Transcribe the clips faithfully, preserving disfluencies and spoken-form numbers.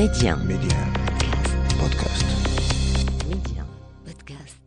Médien. Médien. Podcast. Médien. Podcast.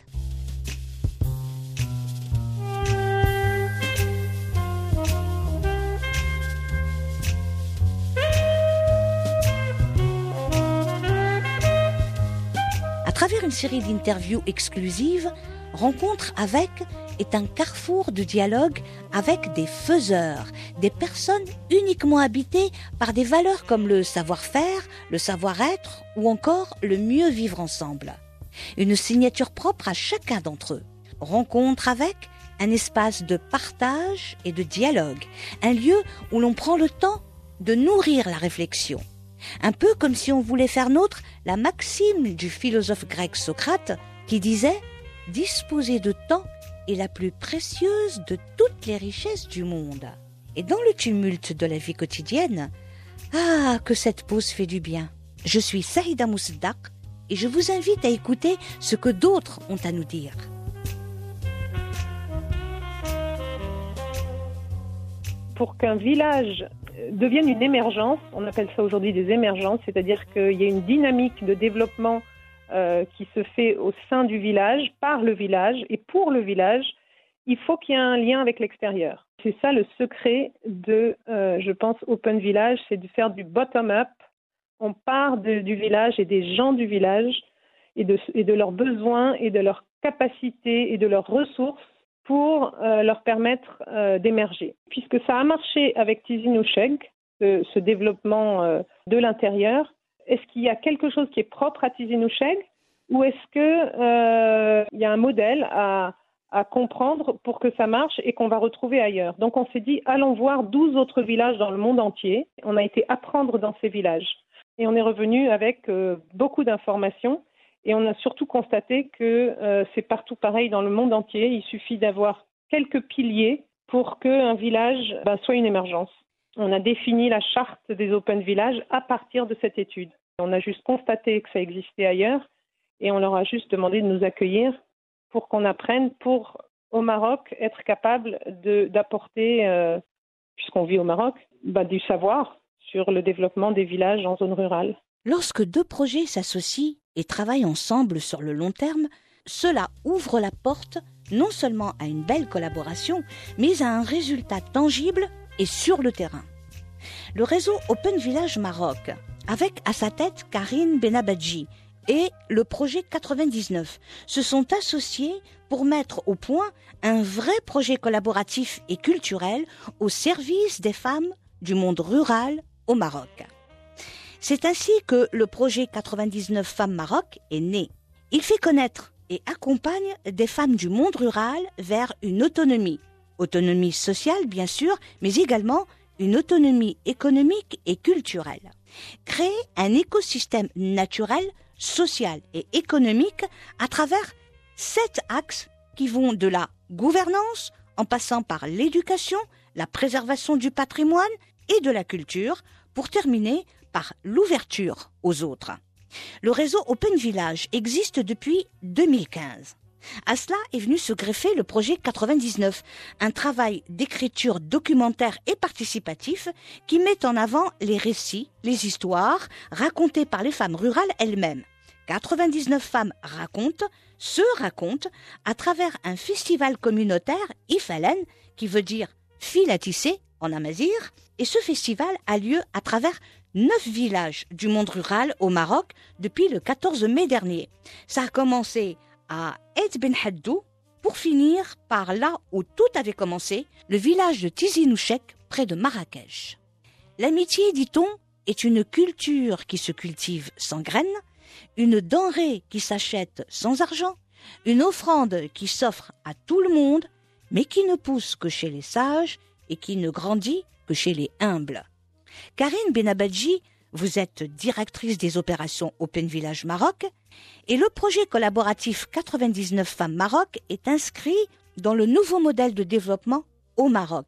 À travers une série d'interviews exclusives, Rencontre avec est un carrefour de dialogue avec des faiseurs, des personnes uniquement habitées par des valeurs comme le savoir-faire, le savoir-être ou encore le mieux vivre ensemble. Une signature propre à chacun d'entre eux. Rencontre avec, un espace de partage et de dialogue, un lieu où l'on prend le temps de nourrir la réflexion. Un peu comme si on voulait faire nôtre la maxime du philosophe grec Socrate qui disait « Disposer de temps » est la plus précieuse de toutes les richesses du monde. Et dans le tumulte de la vie quotidienne, ah, que cette pause fait du bien. Je suis Saïda Moussadak et je vous invite à écouter ce que d'autres ont à nous dire. Pour qu'un village devienne une émergence, on appelle ça aujourd'hui des émergences, c'est-à-dire qu'il y a une dynamique de développement Euh, qui se fait au sein du village, par le village et pour le village, il faut qu'il y ait un lien avec l'extérieur. C'est ça le secret de, euh, je pense, Open Village, c'est de faire du bottom-up. On part de, du village et des gens du village et de, et de leurs besoins et de leurs capacités et de leurs ressources pour euh, leur permettre euh, d'émerger. Puisque ça a marché avec Tizi N'Oucheg, ce, ce développement euh, de l'intérieur, est-ce qu'il y a quelque chose qui est propre à Tizi N'Oucheg ou est-ce qu'il euh, y a un modèle à, à comprendre pour que ça marche et qu'on va retrouver ailleurs? Donc on s'est dit, allons voir douze autres villages dans le monde entier. On a été apprendre dans ces villages et on est revenu avec euh, beaucoup d'informations et on a surtout constaté que euh, c'est partout pareil dans le monde entier. Il suffit d'avoir quelques piliers pour qu'un village ben, soit une émergence. On a défini la charte des Open Villages à partir de cette étude. On a juste constaté que ça existait ailleurs et on leur a juste demandé de nous accueillir pour qu'on apprenne pour, au Maroc, être capable de, d'apporter, euh, puisqu'on vit au Maroc, bah, du savoir sur le développement des villages en zone rurale. Lorsque deux projets s'associent et travaillent ensemble sur le long terme, cela ouvre la porte non seulement à une belle collaboration, mais à un résultat tangible et sur le terrain. Le réseau Open Village Maroc, avec à sa tête Karine Benabadji et le projet quatre-vingt-dix-neuf, se sont associés pour mettre au point un vrai projet collaboratif et culturel au service des femmes du monde rural au Maroc. C'est ainsi que le projet quatre-vingt-dix-neuf Femmes Maroc est né. Il fait connaître et accompagne des femmes du monde rural vers une autonomie, autonomie sociale, bien sûr, mais également une autonomie économique et culturelle. Créer un écosystème naturel, social et économique à travers sept axes qui vont de la gouvernance, en passant par l'éducation, la préservation du patrimoine et de la culture, pour terminer par l'ouverture aux autres. Le réseau Open Village existe depuis deux mille quinze. À cela est venu se greffer le projet quatre-vingt-dix-neuf, un travail d'écriture documentaire et participatif qui met en avant les récits, les histoires racontées par les femmes rurales elles-mêmes. quatre-vingt-dix-neuf femmes racontent, se racontent à travers un festival communautaire, IFALEN, qui veut dire fil à tisser en amazigh, et ce festival a lieu à travers neuf villages du monde rural au Maroc depuis le quatorze mai dernier. Ça a commencé à Aït Ben Haddou, pour finir par là où tout avait commencé, le village de Tizi N'Oucheg, près de Marrakech. L'amitié, dit-on, est une culture qui se cultive sans graines, une denrée qui s'achète sans argent, une offrande qui s'offre à tout le monde, mais qui ne pousse que chez les sages et qui ne grandit que chez les humbles. Karine Benabadji, vous êtes directrice des opérations Open Village Maroc et le projet collaboratif quatre-vingt-dix-neuf Femmes Maroc est inscrit dans le nouveau modèle de développement au Maroc,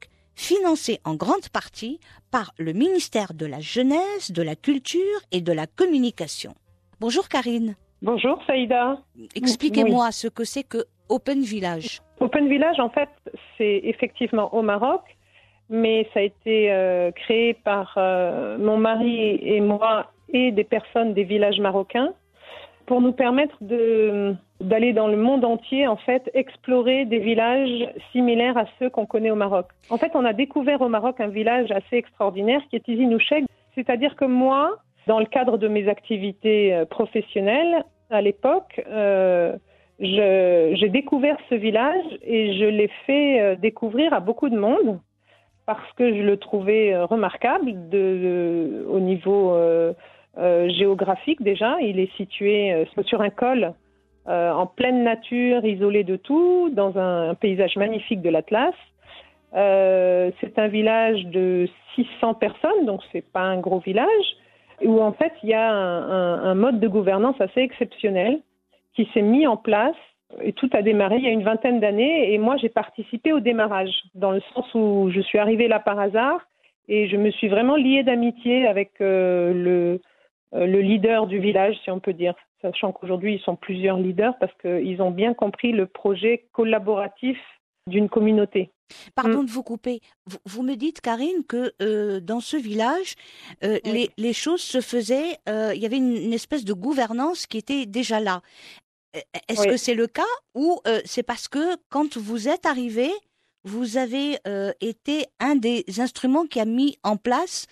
financé en grande partie par le ministère de la Jeunesse, de la Culture et de la Communication. Bonjour Karine. Bonjour Saïda. Expliquez-moi oui. Ce que c'est que Open Village. Open Village, en fait, c'est effectivement au Maroc, mais ça a été euh, créé par euh, mon mari et moi et des personnes des villages marocains pour nous permettre de, d'aller dans le monde entier, en fait, explorer des villages similaires à ceux qu'on connaît au Maroc. En fait, on a découvert au Maroc un village assez extraordinaire qui est Tizi N'Oucheg. C'est-à-dire que moi, dans le cadre de mes activités professionnelles, à l'époque, euh, je, j'ai découvert ce village et je l'ai fait découvrir à beaucoup de monde parce que je le trouvais remarquable de, de, au niveau euh, euh, géographique déjà. Il est situé sur un col euh, en pleine nature, isolé de tout, dans un, un paysage magnifique de l'Atlas. Euh, c'est un village de six cents personnes, donc c'est pas un gros village, où en fait il y a un, un, un mode de gouvernance assez exceptionnel qui s'est mis en place et tout a démarré il y a une vingtaine d'années et moi j'ai participé au démarrage dans le sens où je suis arrivée là par hasard et je me suis vraiment liée d'amitié avec euh, le, euh, le leader du village, si on peut dire, sachant qu'aujourd'hui ils sont plusieurs leaders parce qu'ils ont bien compris le projet collaboratif d'une communauté. Pardon de vous couper. Vous, vous me dites, Karine, que euh, dans ce village, euh, oui. les, les choses se faisaient, euh, il y avait une, une espèce de gouvernance qui était déjà là. Est-ce oui. que c'est le cas ou euh, c'est parce que quand vous êtes arrivé, vous avez euh, été un des instruments qui a mis en place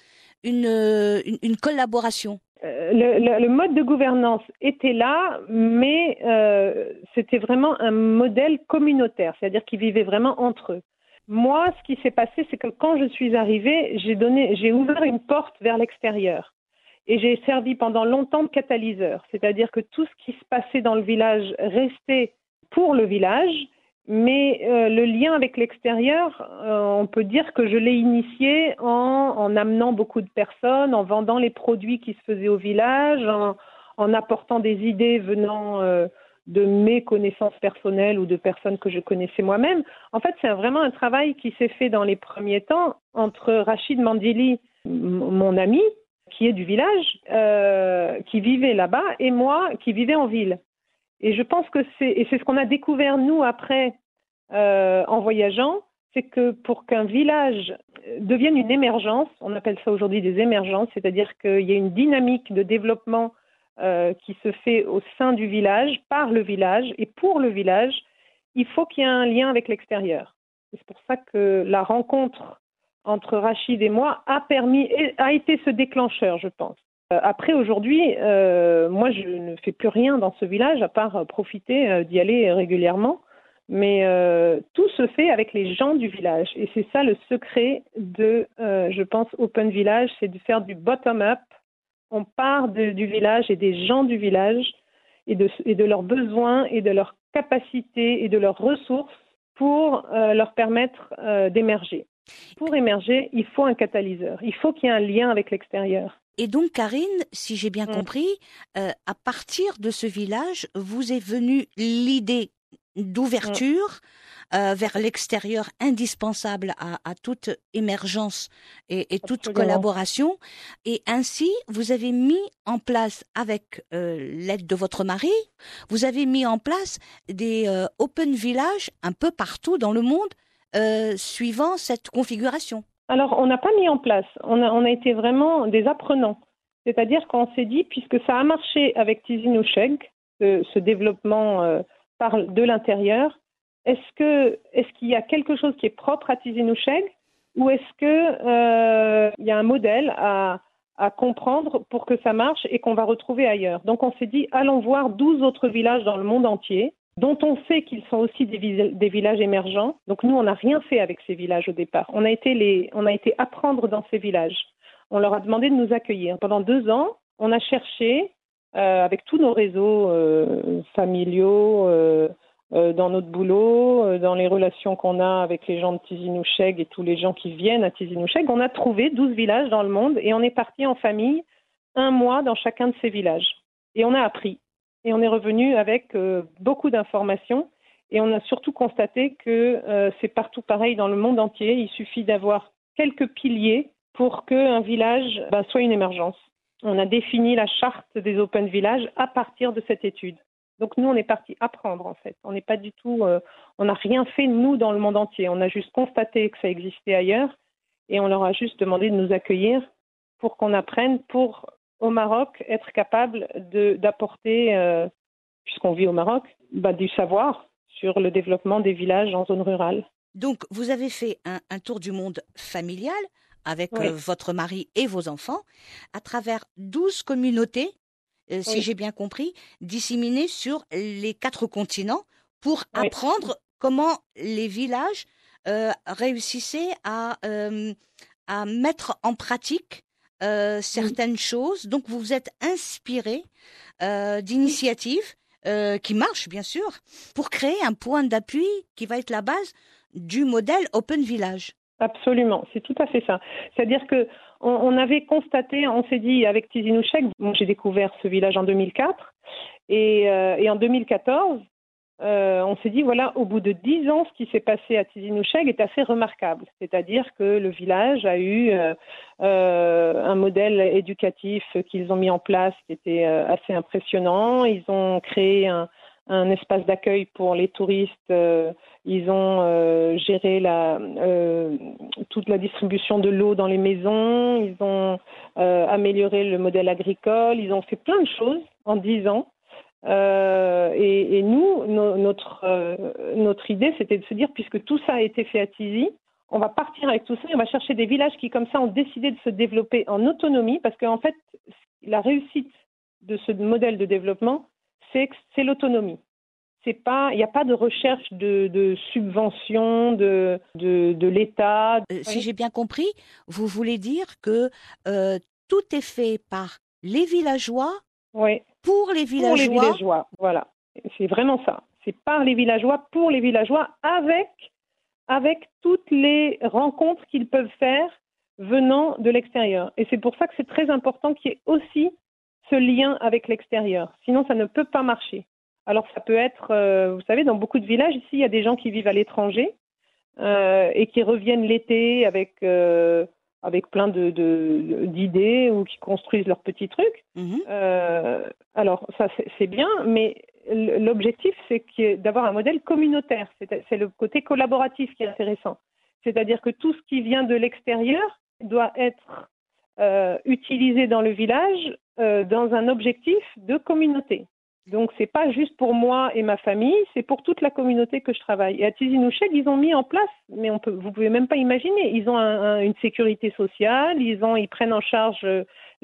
une, une, une collaboration ? Le, le, le mode de gouvernance était là, mais euh, c'était vraiment un modèle communautaire, c'est-à-dire qu'ils vivaient vraiment entre eux. Moi, ce qui s'est passé, c'est que quand je suis arrivée, j'ai donné, j'ai ouvert une porte vers l'extérieur et j'ai servi pendant longtemps de catalyseur, c'est-à-dire que tout ce qui se passait dans le village restait pour le village, mais euh, le lien avec l'extérieur, euh, on peut dire que je l'ai initié en, en amenant beaucoup de personnes, en vendant les produits qui se faisaient au village, en, en apportant des idées venant euh, de mes connaissances personnelles ou de personnes que je connaissais moi-même. En fait, c'est vraiment un travail qui s'est fait dans les premiers temps entre Rachid Mandili, mon ami, qui est du village, euh, qui vivait là-bas, et moi, qui vivais en ville. Et je pense que c'est, et c'est ce qu'on a découvert nous après euh, en voyageant, c'est que pour qu'un village devienne une émergence, on appelle ça aujourd'hui des émergences, c'est-à-dire qu'il y a une dynamique de développement euh, qui se fait au sein du village, par le village et pour le village, il faut qu'il y ait un lien avec l'extérieur. Et c'est pour ça que la rencontre entre Rachid et moi a permis, a été ce déclencheur, je pense. Après, aujourd'hui, euh, moi, je ne fais plus rien dans ce village, à part profiter euh, d'y aller régulièrement. Mais euh, tout se fait avec les gens du village. Et c'est ça le secret de, euh, je pense, Open Village, c'est de faire du bottom-up. On part de, du village et des gens du village et de, et de leurs besoins et de leurs capacités et de leurs ressources pour euh, leur permettre euh, d'émerger. Pour émerger, il faut un catalyseur. Il faut qu'il y ait un lien avec l'extérieur. Et donc, Karine, si j'ai bien mmh. compris, euh, à partir de ce village, vous est venue l'idée d'ouverture mmh. euh, vers l'extérieur indispensable à, à toute émergence et, et toute Absolument. collaboration. Et ainsi, vous avez mis en place, avec euh, l'aide de votre mari, vous avez mis en place des euh, open villages un peu partout dans le monde, euh, suivant cette configuration. Alors, on n'a pas mis en place, on a, on a été vraiment des apprenants. C'est-à-dire qu'on s'est dit, puisque ça a marché avec Tizi N'Oucheg, ce, ce développement euh, par, de l'intérieur, est-ce que, est-ce qu'il y a quelque chose qui est propre à Tizi N'Oucheg ou est-ce que euh, il y a un modèle à, à comprendre pour que ça marche et qu'on va retrouver ailleurs? Donc, on s'est dit, allons voir douze autres villages dans le monde entier, dont on sait qu'ils sont aussi des, vis- des villages émergents. Donc nous, on n'a rien fait avec ces villages au départ. On a été les, on a été apprendre dans ces villages. On leur a demandé de nous accueillir. Pendant deux ans, on a cherché, euh, avec tous nos réseaux euh, familiaux, euh, euh, dans notre boulot, euh, dans les relations qu'on a avec les gens de Tizi N'Oucheg et tous les gens qui viennent à Tizi N'Oucheg, on a trouvé douze villages dans le monde et on est parti en famille un mois dans chacun de ces villages. Et on a appris. Et on est revenu avec euh, beaucoup d'informations et on a surtout constaté que euh, c'est partout pareil dans le monde entier. Il suffit d'avoir quelques piliers pour qu'un village ben, soit une émergence. On a défini la charte des Open Villages à partir de cette étude. Donc nous, on est parti apprendre en fait. On n'est pas du tout, euh, on n'a rien fait nous dans le monde entier. On a juste constaté que ça existait ailleurs et on leur a juste demandé de nous accueillir pour qu'on apprenne pour au Maroc, être capable de, d'apporter, euh, puisqu'on vit au Maroc, bah, du savoir sur le développement des villages en zone rurale. Donc, vous avez fait un, un tour du monde familial avec oui. euh, votre mari et vos enfants à travers douze communautés, euh, oui. si j'ai bien compris, disséminées sur les quatre continents pour oui. apprendre comment les villages euh, réussissaient à, euh, à mettre en pratique euh, certaines oui. choses. Donc, vous vous êtes inspiré euh, d'initiatives euh, qui marchent, bien sûr, pour créer un point d'appui qui va être la base du modèle Open Village. Absolument, c'est tout à fait ça. C'est-à-dire que on, on avait constaté, on s'est dit avec Tizi N'Oucheg, bon, j'ai découvert ce village en deux mille quatre et, euh, et en deux mille quatorze, euh, on s'est dit voilà, au bout de dix ans, ce qui s'est passé à Tizi N'Oucheg est assez remarquable. C'est-à-dire que le village a eu euh, euh, un modèle éducatif qu'ils ont mis en place qui était euh, assez impressionnant. Ils ont créé un un espace d'accueil pour les touristes, euh, ils ont euh, géré la, euh, toute la distribution de l'eau dans les maisons, ils ont euh, amélioré le modèle agricole, ils ont fait plein de choses en dix ans. Euh, et, et nous, no, notre, euh, notre idée, c'était de se dire, puisque tout ça a été fait à Tizi, on va partir avec tout ça et on va chercher des villages qui, comme ça, ont décidé de se développer en autonomie, parce qu'en fait, la réussite de ce modèle de développement, C'est, c'est l'autonomie. C'est pas, il n'y a pas de recherche de, de subvention de, de, de l'État. Euh, si j'ai bien compris, vous voulez dire que euh, tout est fait par les villageois oui. pour les villageois. Pour les villageois, voilà. C'est vraiment ça. C'est par les villageois, pour les villageois, avec, avec toutes les rencontres qu'ils peuvent faire venant de l'extérieur. Et c'est pour ça que c'est très important qu'il y ait aussi ce lien avec l'extérieur. Sinon, ça ne peut pas marcher. Alors, ça peut être, euh, vous savez, dans beaucoup de villages, ici, il y a des gens qui vivent à l'étranger euh, et qui reviennent l'été avec, euh, avec plein de, de, d'idées ou qui construisent leurs petits trucs. Mmh. Euh, alors, ça, c'est, c'est bien, mais l'objectif, c'est d'avoir un modèle communautaire. C'est, c'est le côté collaboratif qui est intéressant. C'est-à-dire que tout ce qui vient de l'extérieur doit être euh, utilisé dans le village Euh, dans un objectif de communauté. Donc, ce n'est pas juste pour moi et ma famille, c'est pour toute la communauté que je travaille. Et à Tizi N'Oucheg, ils ont mis en place, mais on peut, vous ne pouvez même pas imaginer, ils ont un, un, une sécurité sociale, ils, ont, ils prennent en charge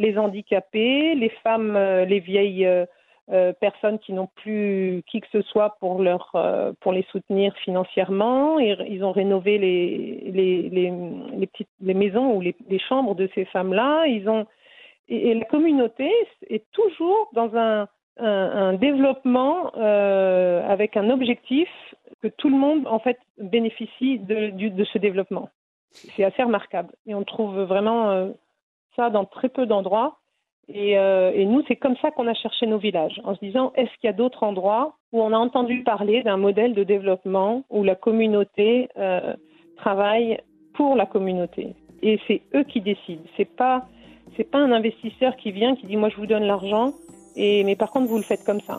les handicapés, les femmes, les vieilles euh, personnes qui n'ont plus qui que ce soit pour, leur, euh, pour les soutenir financièrement. Et, ils ont rénové les, les, les, les, petites, les maisons ou les, les chambres de ces femmes-là. Ils ont Et la communauté est toujours dans un, un, un développement euh, avec un objectif que tout le monde, en fait, bénéficie de, de, de ce développement. C'est assez remarquable. Et on trouve vraiment euh, ça dans très peu d'endroits. Et, euh, et nous, c'est comme ça qu'on a cherché nos villages, en se disant, est-ce qu'il y a d'autres endroits où on a entendu parler d'un modèle de développement où la communauté euh, travaille pour la communauté. Et c'est eux qui décident. C'est pas... C'est pas un investisseur qui vient, qui dit « moi je vous donne l'argent, et, mais par contre vous le faites comme ça ».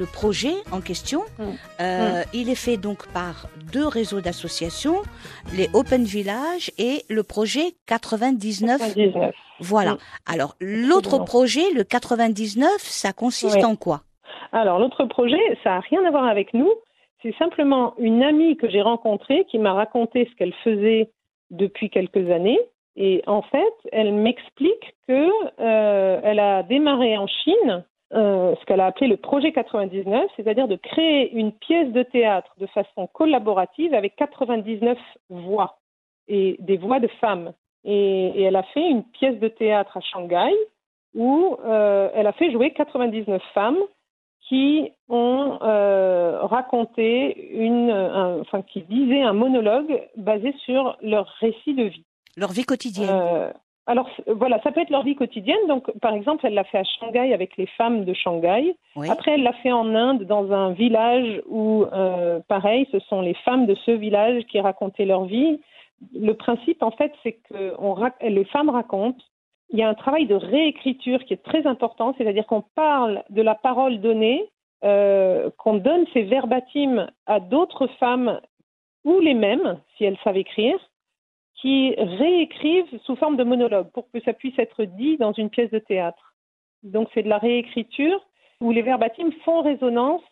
le projet en question, mmh. Euh, mmh. il est fait donc par deux réseaux d'associations, les Open Village et le projet quatre-vingt-dix-neuf. quatre-vingt-dix-neuf. Voilà. Mmh. Alors, l'autre projet, le quatre-vingt-dix-neuf, ça consiste oui. en quoi? Alors, l'autre projet, ça n'a rien à voir avec nous. C'est simplement une amie que j'ai rencontrée qui m'a raconté ce qu'elle faisait depuis quelques années. Et en fait, elle m'explique qu'elle euh, a démarré en Chine euh, ce qu'elle a appelé le projet quatre-vingt-dix-neuf, c'est-à-dire de créer une pièce de théâtre de façon collaborative avec quatre-vingt-dix-neuf voix, et des voix de femmes. Et, et elle a fait une pièce de théâtre à Shanghai où euh, elle a fait jouer quatre-vingt-dix-neuf femmes qui ont euh, raconté, une, un, enfin qui disaient un monologue basé sur leur récit de vie. Leur vie quotidienne. Euh, alors, voilà, ça peut être leur vie quotidienne. Donc, par exemple, elle l'a fait à Shanghai avec les femmes de Shanghai. Oui. Après, elle l'a fait en Inde, dans un village où, euh, pareil, ce sont les femmes de ce village qui racontaient leur vie. Le principe, en fait, c'est que on rac... les femmes racontent. Il y a un travail de réécriture qui est très important, c'est-à-dire qu'on parle de la parole donnée, euh, qu'on donne ces verbatims à d'autres femmes ou les mêmes, si elles savent écrire, qui réécrivent sous forme de monologue pour que ça puisse être dit dans une pièce de théâtre. Donc c'est de la réécriture où les verbatims font résonance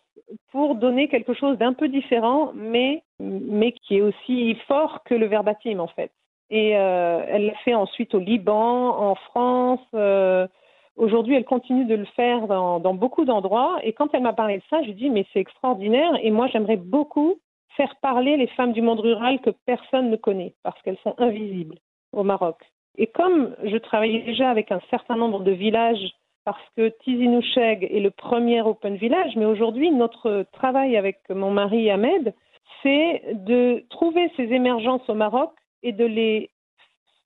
pour donner quelque chose d'un peu différent, mais, mais qui est aussi fort que le verbatim en fait. Et euh, elle l'a fait ensuite au Liban, en France. Euh, aujourd'hui, elle continue de le faire dans, dans beaucoup d'endroits. Et quand elle m'a parlé de ça, je lui ai dit « mais c'est extraordinaire et moi j'aimerais beaucoup faire parler les femmes du monde rural que personne ne connaît, parce qu'elles sont invisibles au Maroc. » Et comme je travaillais déjà avec un certain nombre de villages, parce que Tizi N'Oucheg est le premier Open Village, mais aujourd'hui, notre travail avec mon mari Ahmed, c'est de trouver ces émergences au Maroc et de les,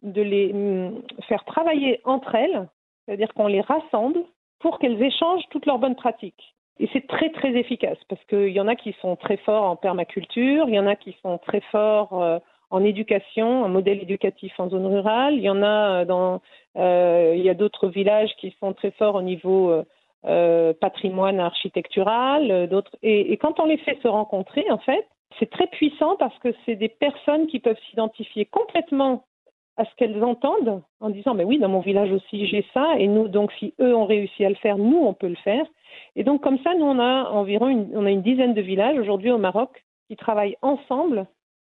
de les faire travailler entre elles, c'est-à-dire qu'on les rassemble pour qu'elles échangent toutes leurs bonnes pratiques. Et c'est très, très efficace parce qu'il y en a qui sont très forts en permaculture, il y en a qui sont très forts euh, en éducation, en modèle éducatif en zone rurale. Il y en a dans, euh, il y a d'autres villages qui sont très forts au niveau euh, patrimoine architectural. D'autres, et, et quand on les fait se rencontrer, en fait, c'est très puissant parce que c'est des personnes qui peuvent s'identifier complètement à ce qu'elles entendent en disant « mais oui, dans mon village aussi, j'ai ça. Et nous, donc, si eux ont réussi à le faire, nous, on peut le faire. » Et donc, comme ça, nous, on a environ une, on a une dizaine de villages aujourd'hui au Maroc qui travaillent ensemble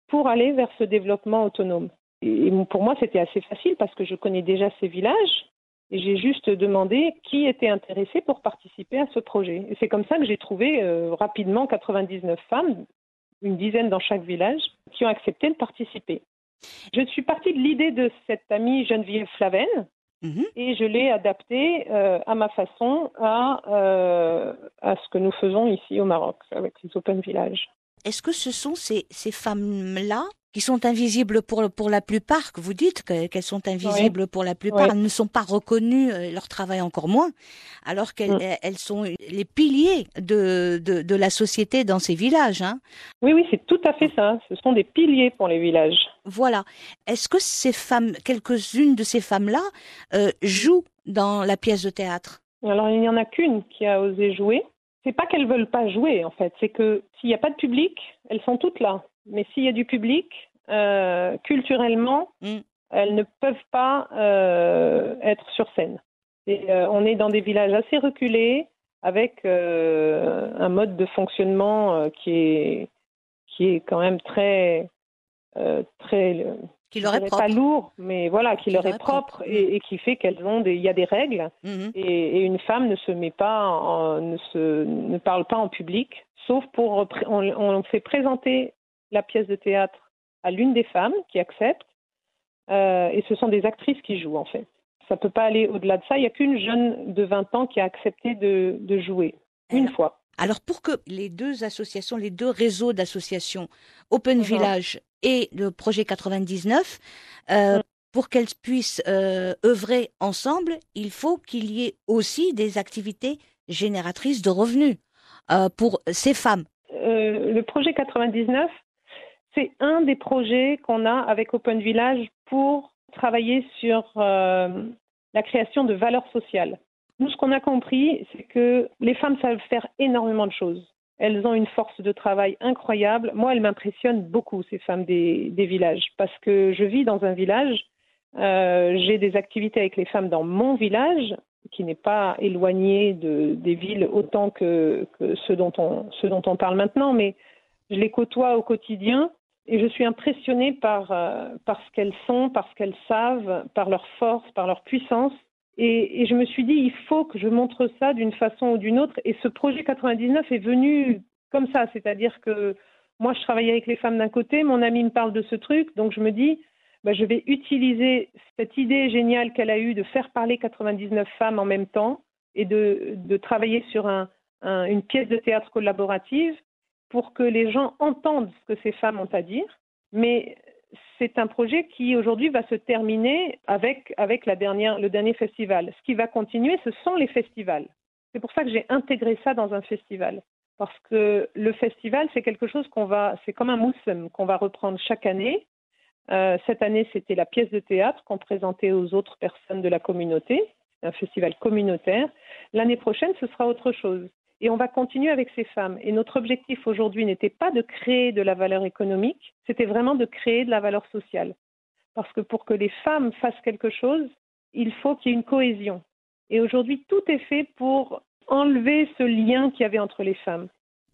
pour aller vers ce développement autonome. Et, et pour moi, c'était assez facile parce que je connais déjà ces villages et j'ai juste demandé qui était intéressé pour participer à ce projet. Et c'est comme ça que j'ai trouvé euh, rapidement quatre-vingt-dix-neuf femmes, une dizaine dans chaque village, qui ont accepté de participer. Je suis partie de l'idée de cette amie Geneviève Flaven, mmh. et je l'ai adaptée euh, à ma façon à, euh, à ce que nous faisons ici au Maroc avec les Open Villages. Est-ce que ce sont ces, ces femmes-là qui sont invisibles pour, pour la plupart, que vous dites qu'elles sont invisibles oui. pour la plupart, oui. elles ne sont pas reconnues, leur travail encore moins, alors qu'elles oui. elles sont les piliers de, de, de la société dans ces villages. Hein. Oui, oui, c'est tout à fait ça. Ce sont des piliers pour les villages. Voilà. Est-ce que ces femmes, quelques-unes de ces femmes-là euh, jouent dans la pièce de théâtre? Alors, il n'y en a qu'une qui a osé jouer. C'est pas qu'elles veulent pas jouer, en fait. C'est que s'il n'y a pas de public, elles sont toutes là. Mais s'il y a du public, euh, culturellement, mm. elles ne peuvent pas euh, être sur scène. Et, euh, on est dans des villages assez reculés, avec euh, un mode de fonctionnement euh, qui est qui est quand même très euh, très euh, qui leur est pas lourd, mais voilà, qui, qui leur est propre, propre. Et, et qui fait qu'elles ont des, il y a des règles, mm-hmm. et, et une femme ne se met pas, en, ne se ne parle pas en public, sauf pour on, on fait présenter la pièce de théâtre à l'une des femmes qui accepte, euh, et ce sont des actrices qui jouent en fait. Ça ne peut pas aller au-delà de ça, il n'y a qu'une jeune de vingt ans qui a accepté de, de jouer, une alors, fois. Alors pour que les deux associations, les deux réseaux d'associations, Open uh-huh. Village et le projet quatre-vingt-dix-neuf, euh, uh-huh. pour qu'elles puissent euh, œuvrer ensemble, il faut qu'il y ait aussi des activités génératrices de revenus euh, pour ces femmes. Euh, le projet quatre-vingt-dix-neuf, c'est un des projets qu'on a avec Open Village pour travailler sur euh, la création de valeurs sociales. Nous, ce qu'on a compris, c'est que les femmes savent faire énormément de choses. Elles ont une force de travail incroyable. Moi, elles m'impressionnent beaucoup, ces femmes des, des villages, parce que je vis dans un village. Euh, j'ai des activités avec les femmes dans mon village, qui n'est pas éloigné de, des villes autant que, que ce, dont on, ce dont on parle maintenant, mais je les côtoie au quotidien et je suis impressionnée par, euh, par ce qu'elles sont, par ce qu'elles savent, par leur force, par leur puissance. Et, et je me suis dit, il faut que je montre ça d'une façon ou d'une autre. Et ce projet quatre-vingt-dix-neuf est venu comme ça, c'est-à-dire que moi, je travaillais avec les femmes d'un côté, mon amie me parle de ce truc, donc je me dis... Bah, je vais utiliser cette idée géniale qu'elle a eue de faire parler quatre-vingt-dix-neuf femmes en même temps et de, de travailler sur un, un, une pièce de théâtre collaborative pour que les gens entendent ce que ces femmes ont à dire. Mais c'est un projet qui, aujourd'hui, va se terminer avec, avec la dernière, le dernier festival. Ce qui va continuer, ce sont les festivals. C'est pour ça que j'ai intégré ça dans un festival. Parce que le festival, c'est quelque chose qu'on va... C'est comme un Moussem qu'on va reprendre chaque année. Euh, cette année, c'était la pièce de théâtre qu'on présentait aux autres personnes de la communauté, un festival communautaire. L'année prochaine, ce sera autre chose. Et on va continuer avec ces femmes. Et notre objectif aujourd'hui n'était pas de créer de la valeur économique, c'était vraiment de créer de la valeur sociale. Parce que pour que les femmes fassent quelque chose, il faut qu'il y ait une cohésion. Et aujourd'hui, tout est fait pour enlever ce lien qu'il y avait entre les femmes.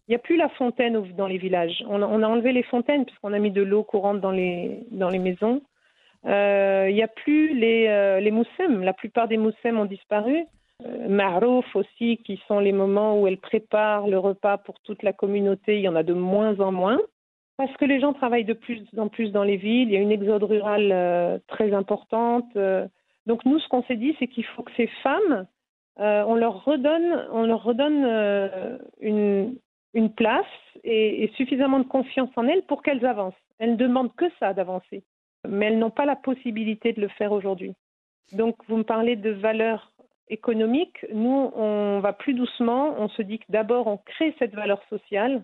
Il n'y a plus la fontaine dans les villages. On a, on a enlevé les fontaines puisqu'on a mis de l'eau courante dans les, dans les maisons. Euh, il n'y a plus les, euh, les moussems. La plupart des moussems ont disparu. Euh, Marouf aussi, qui sont les moments où elles préparent le repas pour toute la communauté, il y en a de moins en moins. Parce que les gens travaillent de plus en plus dans les villes. Il y a une exode rurale euh, très importante. Euh, donc nous, ce qu'on s'est dit, c'est qu'il faut que ces femmes, euh, on leur redonne, on leur redonne euh, une... une place et, et suffisamment de confiance en elles pour qu'elles avancent. Elles ne demandent que ça, d'avancer. Mais elles n'ont pas la possibilité de le faire aujourd'hui. Donc, vous me parlez de valeur économique. Nous, on va plus doucement. On se dit que d'abord, on crée cette valeur sociale.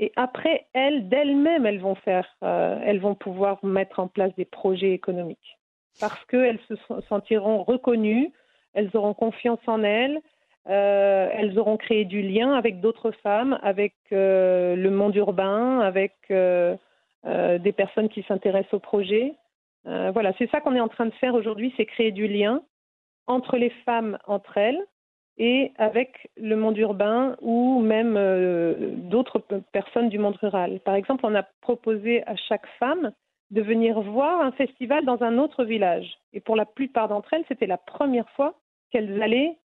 Et après, elles, d'elles-mêmes, elles vont faire, euh, elles vont pouvoir mettre en place des projets économiques. Parce qu'elles se sentiront reconnues. Elles auront confiance en elles. Euh, elles auront créé du lien avec d'autres femmes, avec euh, le monde urbain, avec euh, euh, des personnes qui s'intéressent au projet. Euh, voilà, c'est ça qu'on est en train de faire aujourd'hui, c'est créer du lien entre les femmes, entre elles, et avec le monde urbain ou même euh, d'autres personnes du monde rural. Par exemple, on a proposé à chaque femme de venir voir un festival dans un autre village. Et pour la plupart d'entre elles, c'était la première fois qu'elles allaient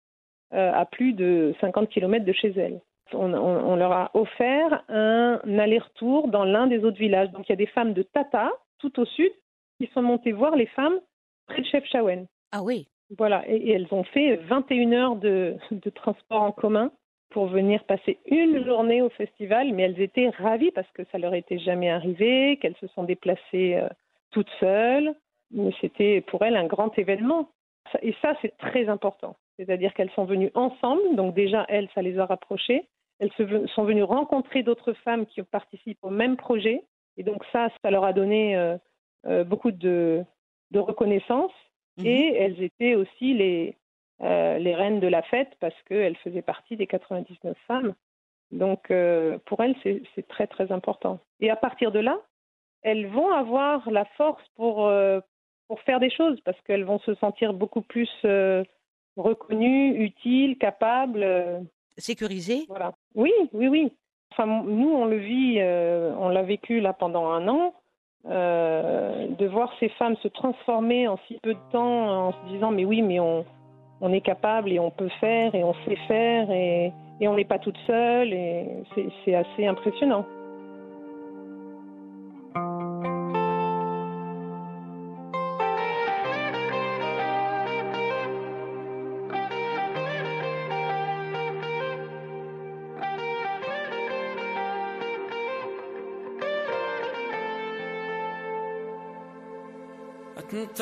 à plus de cinquante kilomètres de chez elles. On, on, on leur a offert un aller-retour dans l'un des autres villages. Donc, il y a des femmes de Tata, tout au sud, qui sont montées voir les femmes près de Chefchaouen. Ah oui. Voilà, et, et elles ont fait vingt et une heures de, de transport en commun pour venir passer une journée au festival, mais elles étaient ravies parce que ça leur était jamais arrivé, qu'elles se sont déplacées euh, toutes seules. Mais c'était pour elles un grand événement. Et ça, c'est très important. C'est-à-dire qu'elles sont venues ensemble, donc déjà, elles, ça les a rapprochées. Elles se, sont venues rencontrer d'autres femmes qui participent au même projet. Et donc ça, ça leur a donné euh, euh, beaucoup de, de reconnaissance. Mmh. Et elles étaient aussi les, euh, les reines de la fête parce qu'elles faisaient partie des quatre-vingt-dix-neuf femmes. Donc euh, pour elles, c'est, c'est très, très important. Et à partir de là, elles vont avoir la force pour, euh, pour faire des choses parce qu'elles vont se sentir beaucoup plus... Euh, reconnues, utiles, capables. Sécurisées. Voilà. Oui, oui, oui. Enfin, nous, on le vit, euh, on l'a vécu là pendant un an, euh, de voir ces femmes se transformer en si peu de temps en se disant « mais oui, mais on, on est capable et on peut faire et on sait faire et, et on n'est pas toute seule » et c'est, c'est assez impressionnant. أنت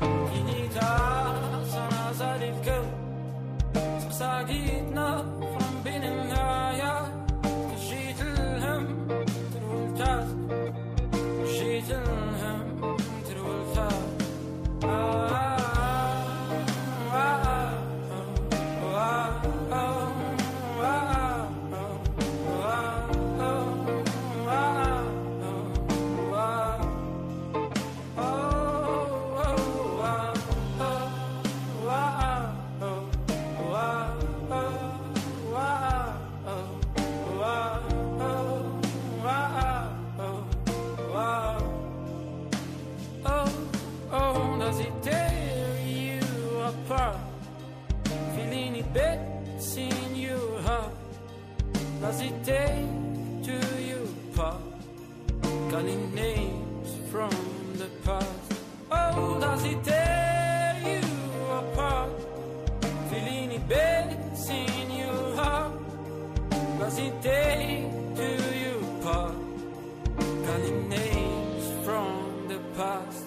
تيني تاسنا زالي الكل سقساقيتنا فرم بين النهاية تجيت الهم ترو الجاز تجيت الهم ترو الفاق Does it take to you, Pop? Calling names from the past. Oh, does it tear you apart? Feeling it bad, seeing you hurt. Does it take to you, Pop? Calling names from the past.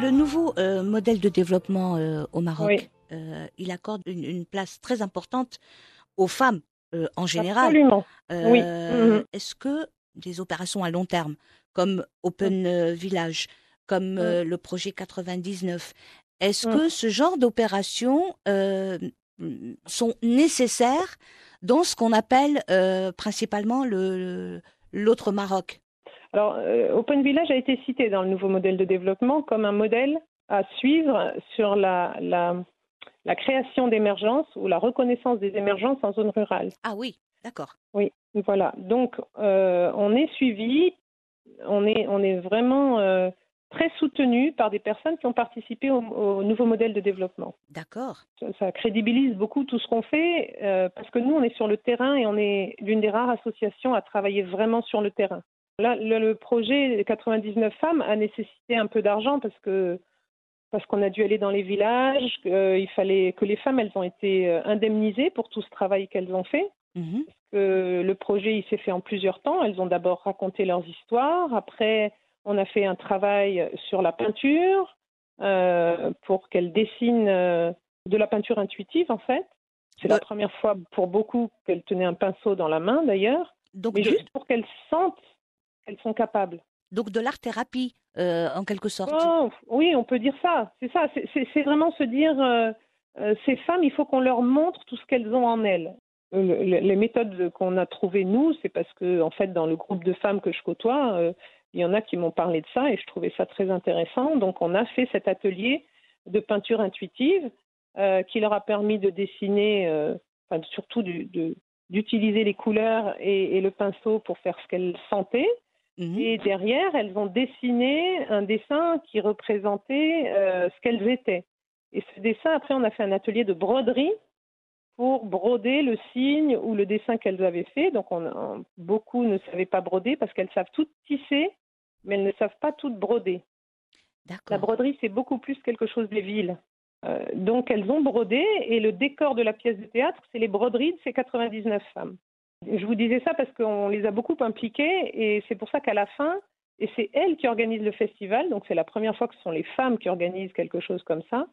Le nouveau euh, modèle de développement euh, au Maroc, oui. euh, il accorde une, une place très importante aux femmes euh, en général. Absolument. Euh, oui. Mmh. Est-ce que des opérations à long terme, comme Open mmh. Village, comme mmh. euh, le projet quatre-vingt-dix-neuf, est-ce mmh. que ce genre d'opérations euh, sont nécessaires dans ce qu'on appelle euh, principalement le, l'autre Maroc ? Alors, Open Village a été cité dans le nouveau modèle de développement comme un modèle à suivre sur la, la, la création d'émergences ou la reconnaissance des émergences en zone rurale. Ah oui, d'accord. Oui, voilà. Donc, euh, on est suivi, on est, on est vraiment euh, très soutenu par des personnes qui ont participé au, au nouveau modèle de développement. D'accord. Ça, ça crédibilise beaucoup tout ce qu'on fait euh, parce que nous, on est sur le terrain et on est l'une des rares associations à travailler vraiment sur le terrain. Là, le projet quatre-vingt-dix-neuf femmes a nécessité un peu d'argent parce que parce qu'on a dû aller dans les villages. Euh, il fallait que les femmes, elles ont été indemnisées pour tout ce travail qu'elles ont fait. Mmh. Parce que le projet, il s'est fait en plusieurs temps. Elles ont d'abord raconté leurs histoires. Après, on a fait un travail sur la peinture euh, pour qu'elles dessinent euh, de la peinture intuitive, en fait. C'est ouais. la première fois pour beaucoup qu'elles tenaient un pinceau dans la main, d'ailleurs. Donc, mais tu... juste pour qu'elles sentent elles sont capables. Donc de l'art-thérapie, euh, en quelque sorte. Oh, oui, on peut dire ça. C'est ça. C'est, c'est, c'est vraiment se dire, euh, euh, ces femmes, il faut qu'on leur montre tout ce qu'elles ont en elles. Euh, le, les méthodes qu'on a trouvées, nous, c'est parce que, en fait, dans le groupe de femmes que je côtoie, euh, il y en a qui m'ont parlé de ça et je trouvais ça très intéressant. Donc, on a fait cet atelier de peinture intuitive euh, qui leur a permis de dessiner, euh, enfin, surtout du, de, d'utiliser les couleurs et, et le pinceau pour faire ce qu'elles sentaient. Mmh. Et derrière, elles ont dessiné un dessin qui représentait euh, ce qu'elles étaient. Et ce dessin, après, on a fait un atelier de broderie pour broder le signe ou le dessin qu'elles avaient fait. Donc, on, on, beaucoup ne savaient pas broder parce qu'elles savent toutes tisser, mais elles ne savent pas toutes broder. D'accord. La broderie, c'est beaucoup plus quelque chose des villes. Euh, donc, elles ont brodé et le décor de la pièce de théâtre, c'est les broderies de ces quatre-vingt-dix-neuf femmes. Je vous disais ça parce qu'on les a beaucoup impliquées et c'est pour ça qu'à la fin, et c'est elles qui organisent le festival, donc c'est la première fois que ce sont les femmes qui organisent quelque chose comme ça.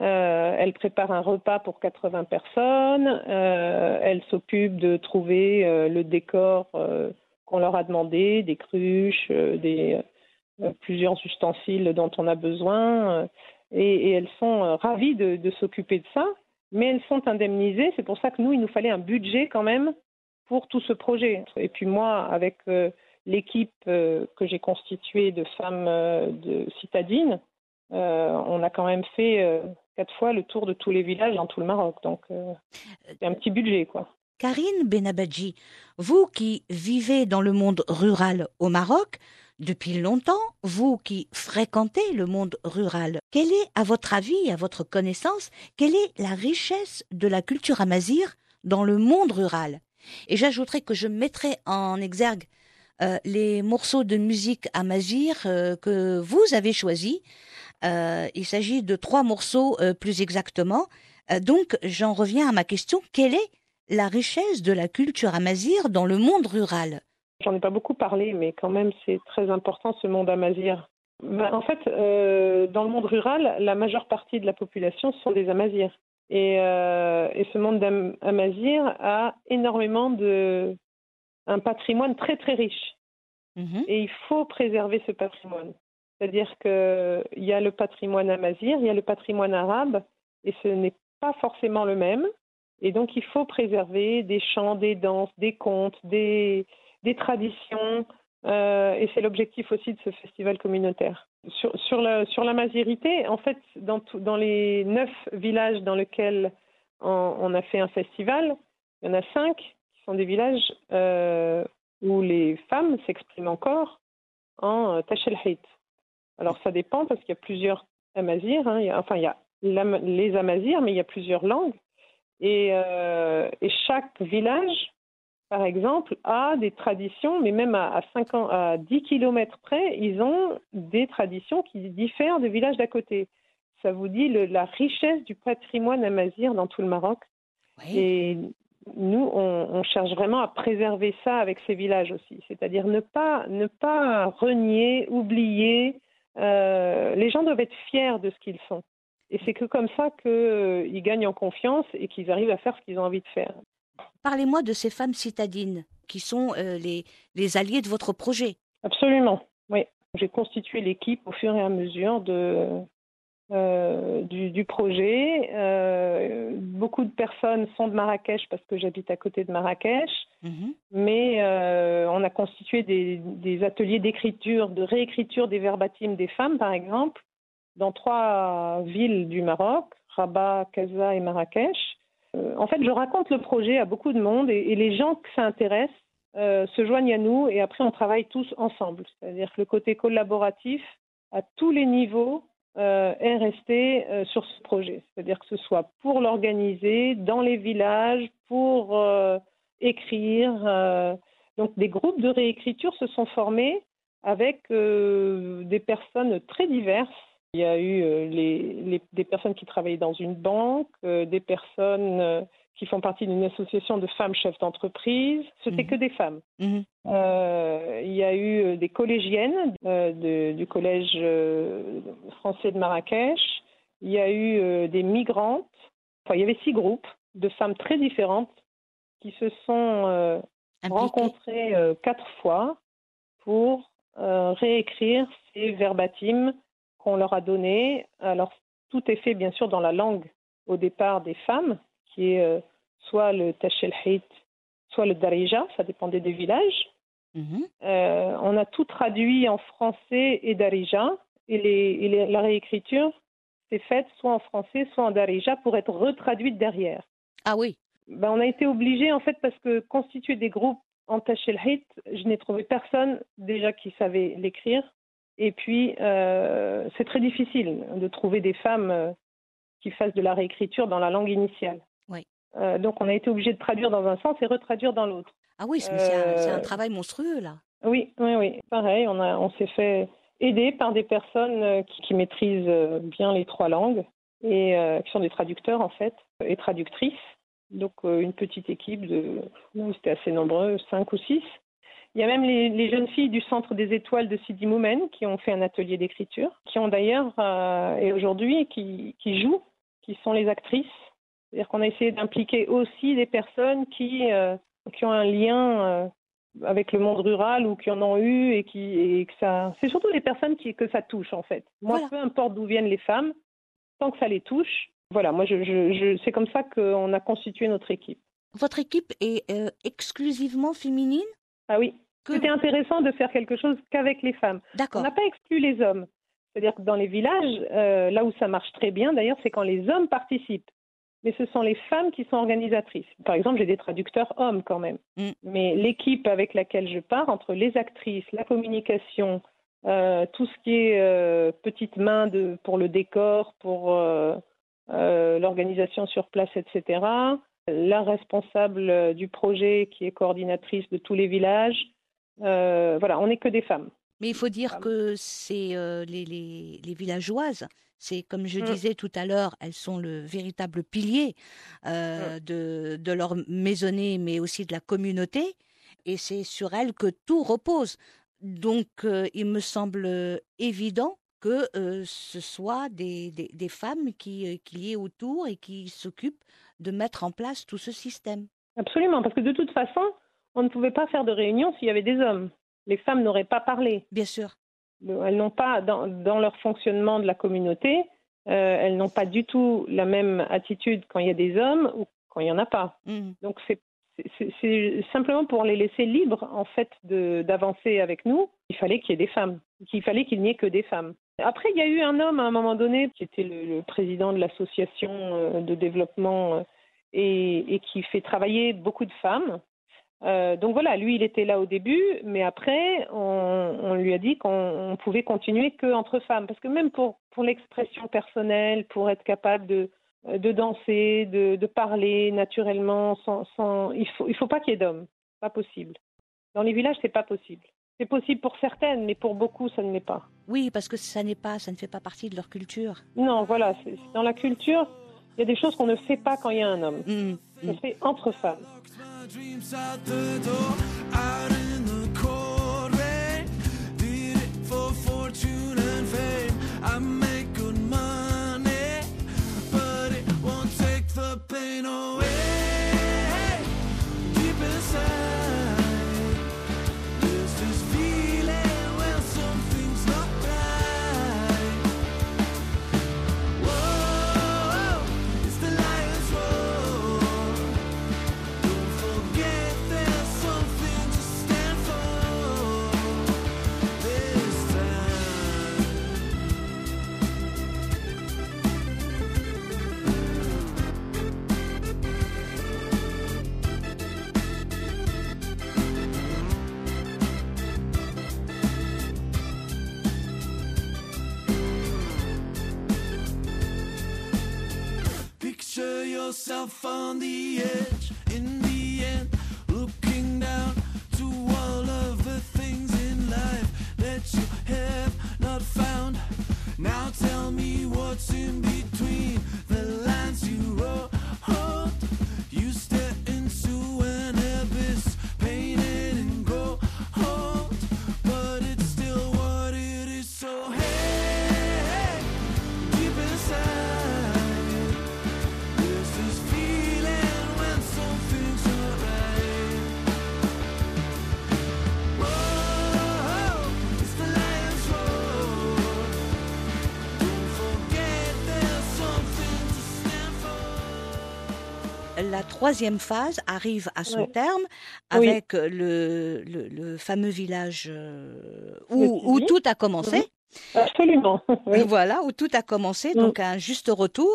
Euh, elles préparent un repas pour quatre-vingts personnes, euh, elles s'occupent de trouver euh, le décor euh, qu'on leur a demandé, des cruches, euh, des, plusieurs ustensiles dont on a besoin, et, et elles sont ravies de, de s'occuper de ça, mais elles sont indemnisées. C'est pour ça que nous, il nous fallait un budget quand même pour tout ce projet. Et puis moi, avec euh, l'équipe euh, que j'ai constituée de femmes euh, de citadines, euh, on a quand même fait euh, quatre fois le tour de tous les villages dans tout le Maroc. Donc, euh, c'est un petit budget, quoi. Karine Benabadji, vous qui vivez dans le monde rural au Maroc depuis longtemps, vous qui fréquentez le monde rural, quelle est, à votre avis, à votre connaissance, quelle est la richesse de la culture amazigh dans le monde rural? Et j'ajouterai que je mettrai en exergue euh, les morceaux de musique amazigh euh, que vous avez choisis. Euh, il s'agit de trois morceaux euh, plus exactement. Euh, donc, j'en reviens à ma question, quelle est la richesse de la culture amazigh dans le monde rural? J'en ai pas beaucoup parlé, mais quand même, c'est très important, ce monde amazigh. Ben, en fait, euh, dans le monde rural, la majeure partie de la population sont des amazighs. Et, euh, et ce monde amazigh a énormément de... un patrimoine très, très riche. Mmh. Et il faut préserver ce patrimoine. C'est-à-dire qu'il y a le patrimoine amazigh, il y a le patrimoine arabe, et ce n'est pas forcément le même. Et donc, il faut préserver des chants, des danses, des contes, des, des traditions. Euh, et c'est l'objectif aussi de ce festival communautaire. Sur, sur, la, sur l'amazighité, en fait, dans, tout, dans les neuf villages dans lesquels on, on a fait un festival, il y en a cinq qui sont des villages euh, où les femmes s'expriment encore en euh, Tachelhit. Alors, ça dépend parce qu'il y a plusieurs amazighs. Hein, il y a, enfin, il y a l'am, les amazighs, mais il y a plusieurs langues. Et, euh, et chaque village, par exemple, a des traditions, mais même à, à, cinq ans, à dix kilomètres près, ils ont des traditions qui diffèrent des villages d'à côté. Ça vous dit le, la richesse du patrimoine amazigh dans tout le Maroc. Oui. Et nous, on, on cherche vraiment à préserver ça avec ces villages aussi. C'est-à-dire ne pas, ne pas renier, oublier. Euh, les gens doivent être fiers de ce qu'ils sont. Et c'est que comme ça qu'ils euh, gagnent en confiance et qu'ils arrivent à faire ce qu'ils ont envie de faire. Parlez-moi de ces femmes citadines qui sont euh, les, les alliées de votre projet. Absolument, oui. J'ai constitué l'équipe au fur et à mesure de, euh, du, du projet. Euh, beaucoup de personnes sont de Marrakech parce que j'habite à côté de Marrakech. Mmh. Mais euh, on a constitué des, des ateliers d'écriture, de réécriture des verbatims des femmes, par exemple, dans trois villes du Maroc, Rabat, Casa et Marrakech. Euh, en fait, je raconte le projet à beaucoup de monde et, et les gens que ça intéresse euh, se joignent à nous et après on travaille tous ensemble. C'est-à-dire que le côté collaboratif à tous les niveaux euh, est resté euh, sur ce projet. C'est-à-dire que ce soit pour l'organiser, dans les villages, pour euh, écrire. Euh, donc des groupes de réécriture se sont formés avec euh, des personnes très diverses. Il y a eu les, les, des personnes qui travaillaient dans une banque, euh, des personnes euh, qui font partie d'une association de femmes chefs d'entreprise. C'était mmh. que des femmes. Mmh. Euh, il y a eu des collégiennes euh, de, du collège euh, français de Marrakech. Il y a eu euh, des migrantes. Enfin, il y avait six groupes de femmes très différentes qui se sont euh, rencontrées euh, quatre fois pour euh, réécrire ces verbatims qu'on leur a donné. Alors, tout est fait, bien sûr, dans la langue au départ des femmes, qui est euh, soit le Tachelhit, soit le Darija, ça dépendait des villages. Mm-hmm. Euh, on a tout traduit en français et Darija, et, les, et les, la réécriture s'est faite soit en français, soit en Darija, pour être retraduite derrière. Ah oui. Ben, on a été obligés, en fait, parce que constituer des groupes en Tachelhit, je n'ai trouvé personne, déjà, qui savait l'écrire. Et puis, euh, c'est très difficile de trouver des femmes euh, qui fassent de la réécriture dans la langue initiale. Oui. Euh, donc, on a été obligé de traduire dans un sens et retraduire dans l'autre. Ah oui, c'est, euh, c'est, un, c'est un travail monstrueux, là. Oui, oui, oui. Pareil, on, a, on s'est fait aider par des personnes qui, qui maîtrisent bien les trois langues et euh, qui sont des traducteurs, en fait, et traductrices. Donc, euh, une petite équipe de... Nous, c'était assez nombreux, cinq ou six. Il y a même les, les jeunes filles du Centre des étoiles de Moumen qui ont fait un atelier d'écriture, qui ont d'ailleurs, euh, et aujourd'hui, qui, qui jouent, qui sont les actrices. C'est-à-dire qu'on a essayé d'impliquer aussi des personnes qui, euh, qui ont un lien euh, avec le monde rural ou qui en ont eu et qui et que ça. C'est surtout les personnes qui, que ça touche en fait. Moi, voilà. Peu importe d'où viennent les femmes, tant que ça les touche, voilà. Moi, je, je, je c'est comme ça qu'on a constitué notre équipe. Votre équipe est euh, exclusivement féminine ? Ah oui. Que... C'était intéressant de faire quelque chose qu'avec les femmes. D'accord. On n'a pas exclu les hommes. C'est-à-dire que dans les villages, euh, là où ça marche très bien, d'ailleurs, c'est quand les hommes participent. Mais ce sont les femmes qui sont organisatrices. Par exemple, j'ai des traducteurs hommes quand même. Mm. Mais l'équipe avec laquelle je pars, entre les actrices, la communication, euh, tout ce qui est euh, petites mains de, pour le décor, pour euh, euh, l'organisation sur place, et cetera, la responsable du projet qui est coordinatrice de tous les villages, euh, voilà, on n'est que des femmes. Mais il faut dire que c'est euh, les, les, les villageoises, c'est comme je mmh. disais tout à l'heure, elles sont le véritable pilier euh, mmh. de, de leur maisonnée, mais aussi de la communauté, et c'est sur elles que tout repose. Donc euh, il me semble évident que euh, ce soit des, des, des femmes qui, euh, qui y est autour et qui s'occupent de mettre en place tout ce système. Absolument, parce que de toute façon, on ne pouvait pas faire de réunion s'il y avait des hommes. Les femmes n'auraient pas parlé. Bien sûr. Elles n'ont pas, dans, dans leur fonctionnement de la communauté, euh, elles n'ont pas du tout la même attitude quand il y a des hommes ou quand il n'y en a pas. Mmh. Donc, c'est, c'est, c'est simplement pour les laisser libres, en fait, de, d'avancer avec nous. Il fallait qu'il y ait des femmes. Il fallait qu'il n'y ait que des femmes. Après, il y a eu un homme, à un moment donné, qui était le, le président de l'association de développement et, et qui fait travailler beaucoup de femmes. Euh, donc voilà, lui il était là au début, mais après on, on lui a dit qu'on on pouvait continuer qu'entre femmes, parce que même pour, pour l'expression personnelle, pour être capable de, de danser, de, de parler naturellement, sans, sans, il faut, il faut pas qu'il y ait d'hommes, pas possible. Dans les villages c'est pas possible. C'est possible pour certaines, mais pour beaucoup ça ne l'est pas. Oui, parce que ça n'est pas, ça ne fait pas partie de leur culture. Non, voilà, c'est, c'est dans la culture. Il y a des choses qu'on ne fait pas quand il y a un homme. Mmh, mmh. On fait entre femmes. Yourself on the edge, in the end, looking down to all of the things in life that you have not found. Now tell me what's in between the lines you wrote. You step into an abyss, painted in gold, but it's still what it is. So hey, deep inside. La troisième phase arrive à son oui. terme avec oui. le, le, le fameux village où, où tout a commencé. Absolument. Oui. Voilà, où tout a commencé, oui. donc un juste retour.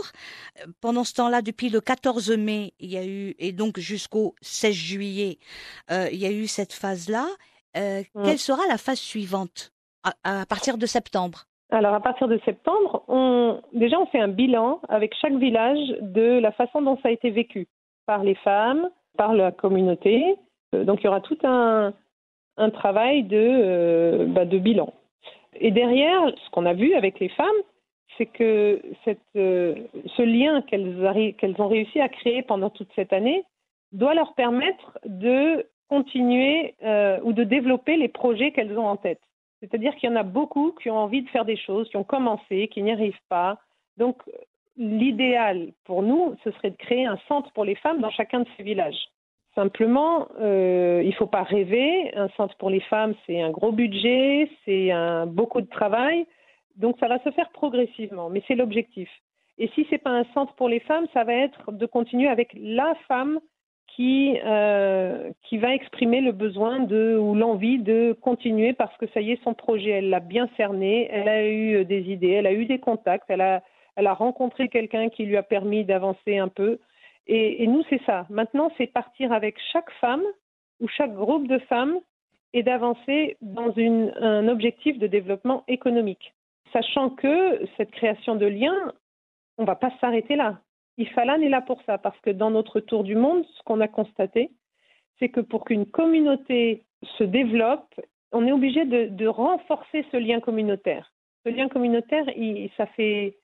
Pendant ce temps-là, depuis le quatorze mai, il y a eu, et donc jusqu'au seize juillet, euh, il y a eu cette phase-là. Euh, oui. Quelle sera la phase suivante à, à partir de septembre ? Alors, à partir de septembre, on, déjà, on fait un bilan avec chaque village de la façon dont ça a été vécu par les femmes, par la communauté. Donc, il y aura tout un, un travail de, euh, bah, de bilan. Et derrière, ce qu'on a vu avec les femmes, c'est que cette, euh, ce lien qu'elles, arri- qu'elles ont réussi à créer pendant toute cette année doit leur permettre de continuer euh, ou de développer les projets qu'elles ont en tête. C'est-à-dire qu'il y en a beaucoup qui ont envie de faire des choses, qui ont commencé, qui n'y arrivent pas. Donc, l'idéal pour nous, ce serait de créer un centre pour les femmes dans chacun de ces villages. Simplement, euh, il ne faut pas rêver. Un centre pour les femmes, c'est un gros budget, c'est un, beaucoup de travail. Donc, ça va se faire progressivement, mais c'est l'objectif. Et si ce n'est pas un centre pour les femmes, ça va être de continuer avec la femme qui, euh, qui va exprimer le besoin de, ou l'envie de continuer parce que ça y est, son projet, elle l'a bien cerné, elle a eu des idées, elle a eu des contacts, elle a, elle a rencontré quelqu'un qui lui a permis d'avancer un peu. Et, et nous, c'est ça. Maintenant, c'est partir avec chaque femme ou chaque groupe de femmes et d'avancer dans une, un objectif de développement économique. Sachant que cette création de liens, on ne va pas s'arrêter là. IFALEN est là pour ça, parce que dans notre tour du monde, ce qu'on a constaté, c'est que pour qu'une communauté se développe, on est obligé de, de renforcer ce lien communautaire. Ce lien communautaire, il, ça fait...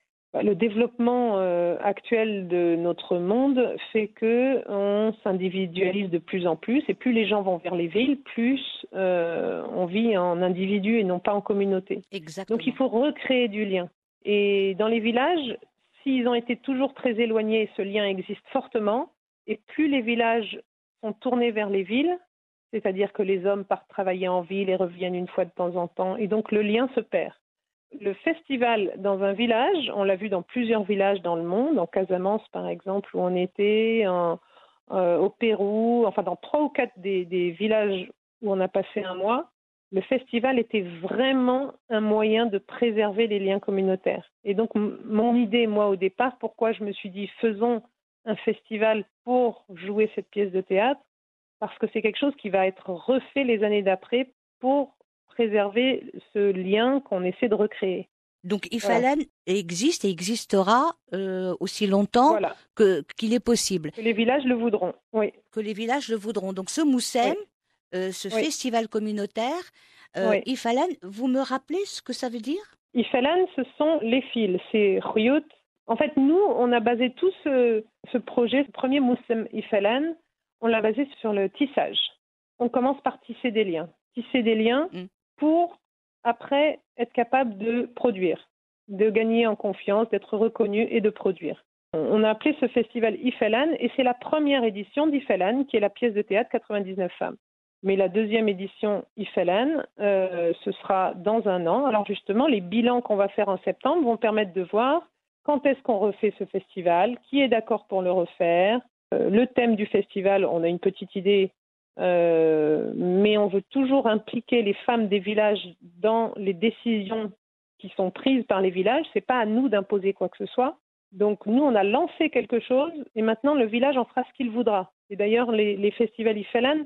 Le développement euh, actuel de notre monde fait qu'on s'individualise de plus en plus et plus les gens vont vers les villes, plus euh, on vit en individu et non pas en communauté. Exactement. Donc il faut recréer du lien. Et dans les villages, s'ils ont été toujours très éloignés, ce lien existe fortement. Et plus les villages sont tournés vers les villes, c'est-à-dire que les hommes partent travailler en ville et reviennent une fois de temps en temps, et donc le lien se perd. Le festival dans un village, on l'a vu dans plusieurs villages dans le monde, en Casamance par exemple où on était, en, euh, au Pérou, enfin dans trois ou quatre des, des villages où on a passé un mois, le festival était vraiment un moyen de préserver les liens communautaires. Et donc m- mon idée, moi au départ, pourquoi je me suis dit faisons un festival pour jouer cette pièce de théâtre, parce que c'est quelque chose qui va être refait les années d'après pour préserver ce lien qu'on essaie de recréer. Donc IFALEN voilà. existe et existera euh, aussi longtemps voilà. que, qu'il est possible. Que les villages le voudront, oui. Que les villages le voudront. Donc ce Moussem, oui. euh, ce oui. festival communautaire, euh, oui. IFALEN, vous me rappelez ce que ça veut dire ? IFALEN, ce sont les fils, c'est Khuyut. En fait, nous, on a basé tout ce, ce projet, ce premier Moussem IFALEN, on l'a basé sur le tissage. On commence par tisser des liens. Tisser des liens mm. pour après être capable de produire, de gagner en confiance, d'être reconnu et de produire. On a appelé ce festival IFALEN et c'est la première édition d'IFALEN qui est la pièce de théâtre quatre-vingt-dix-neuf femmes. Mais la deuxième édition IFALEN, euh, ce sera dans un an. Alors justement, les bilans qu'on va faire en septembre vont permettre de voir quand est-ce qu'on refait ce festival, qui est d'accord pour le refaire. Euh, le thème du festival, on a une petite idée. Euh, mais on veut toujours impliquer les femmes des villages dans les décisions qui sont prises par les villages. C'est pas à nous d'imposer quoi que ce soit. Donc nous, on a lancé quelque chose et maintenant le village en fera ce qu'il voudra. Et d'ailleurs, les, les festivals IFALEN,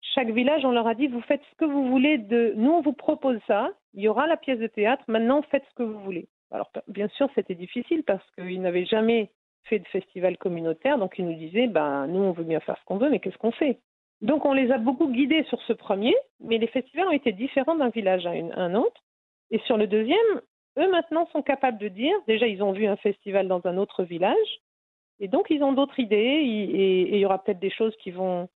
chaque village, on leur a dit vous faites ce que vous voulez. De... Nous, on vous propose ça. Il y aura la pièce de théâtre. Maintenant, faites ce que vous voulez. Alors bien sûr, c'était difficile parce qu'ils n'avaient jamais fait de festival communautaire. Donc ils nous disaient bah, nous, on veut bien faire ce qu'on veut, mais qu'est-ce qu'on fait ? Donc, on les a beaucoup guidés sur ce premier, mais les festivals ont été différents d'un village à, une, à un autre. Et sur le deuxième, eux, maintenant, sont capables de dire, déjà, ils ont vu un festival dans un autre village, et donc, ils ont d'autres idées, et il y aura peut-être des choses qui vont,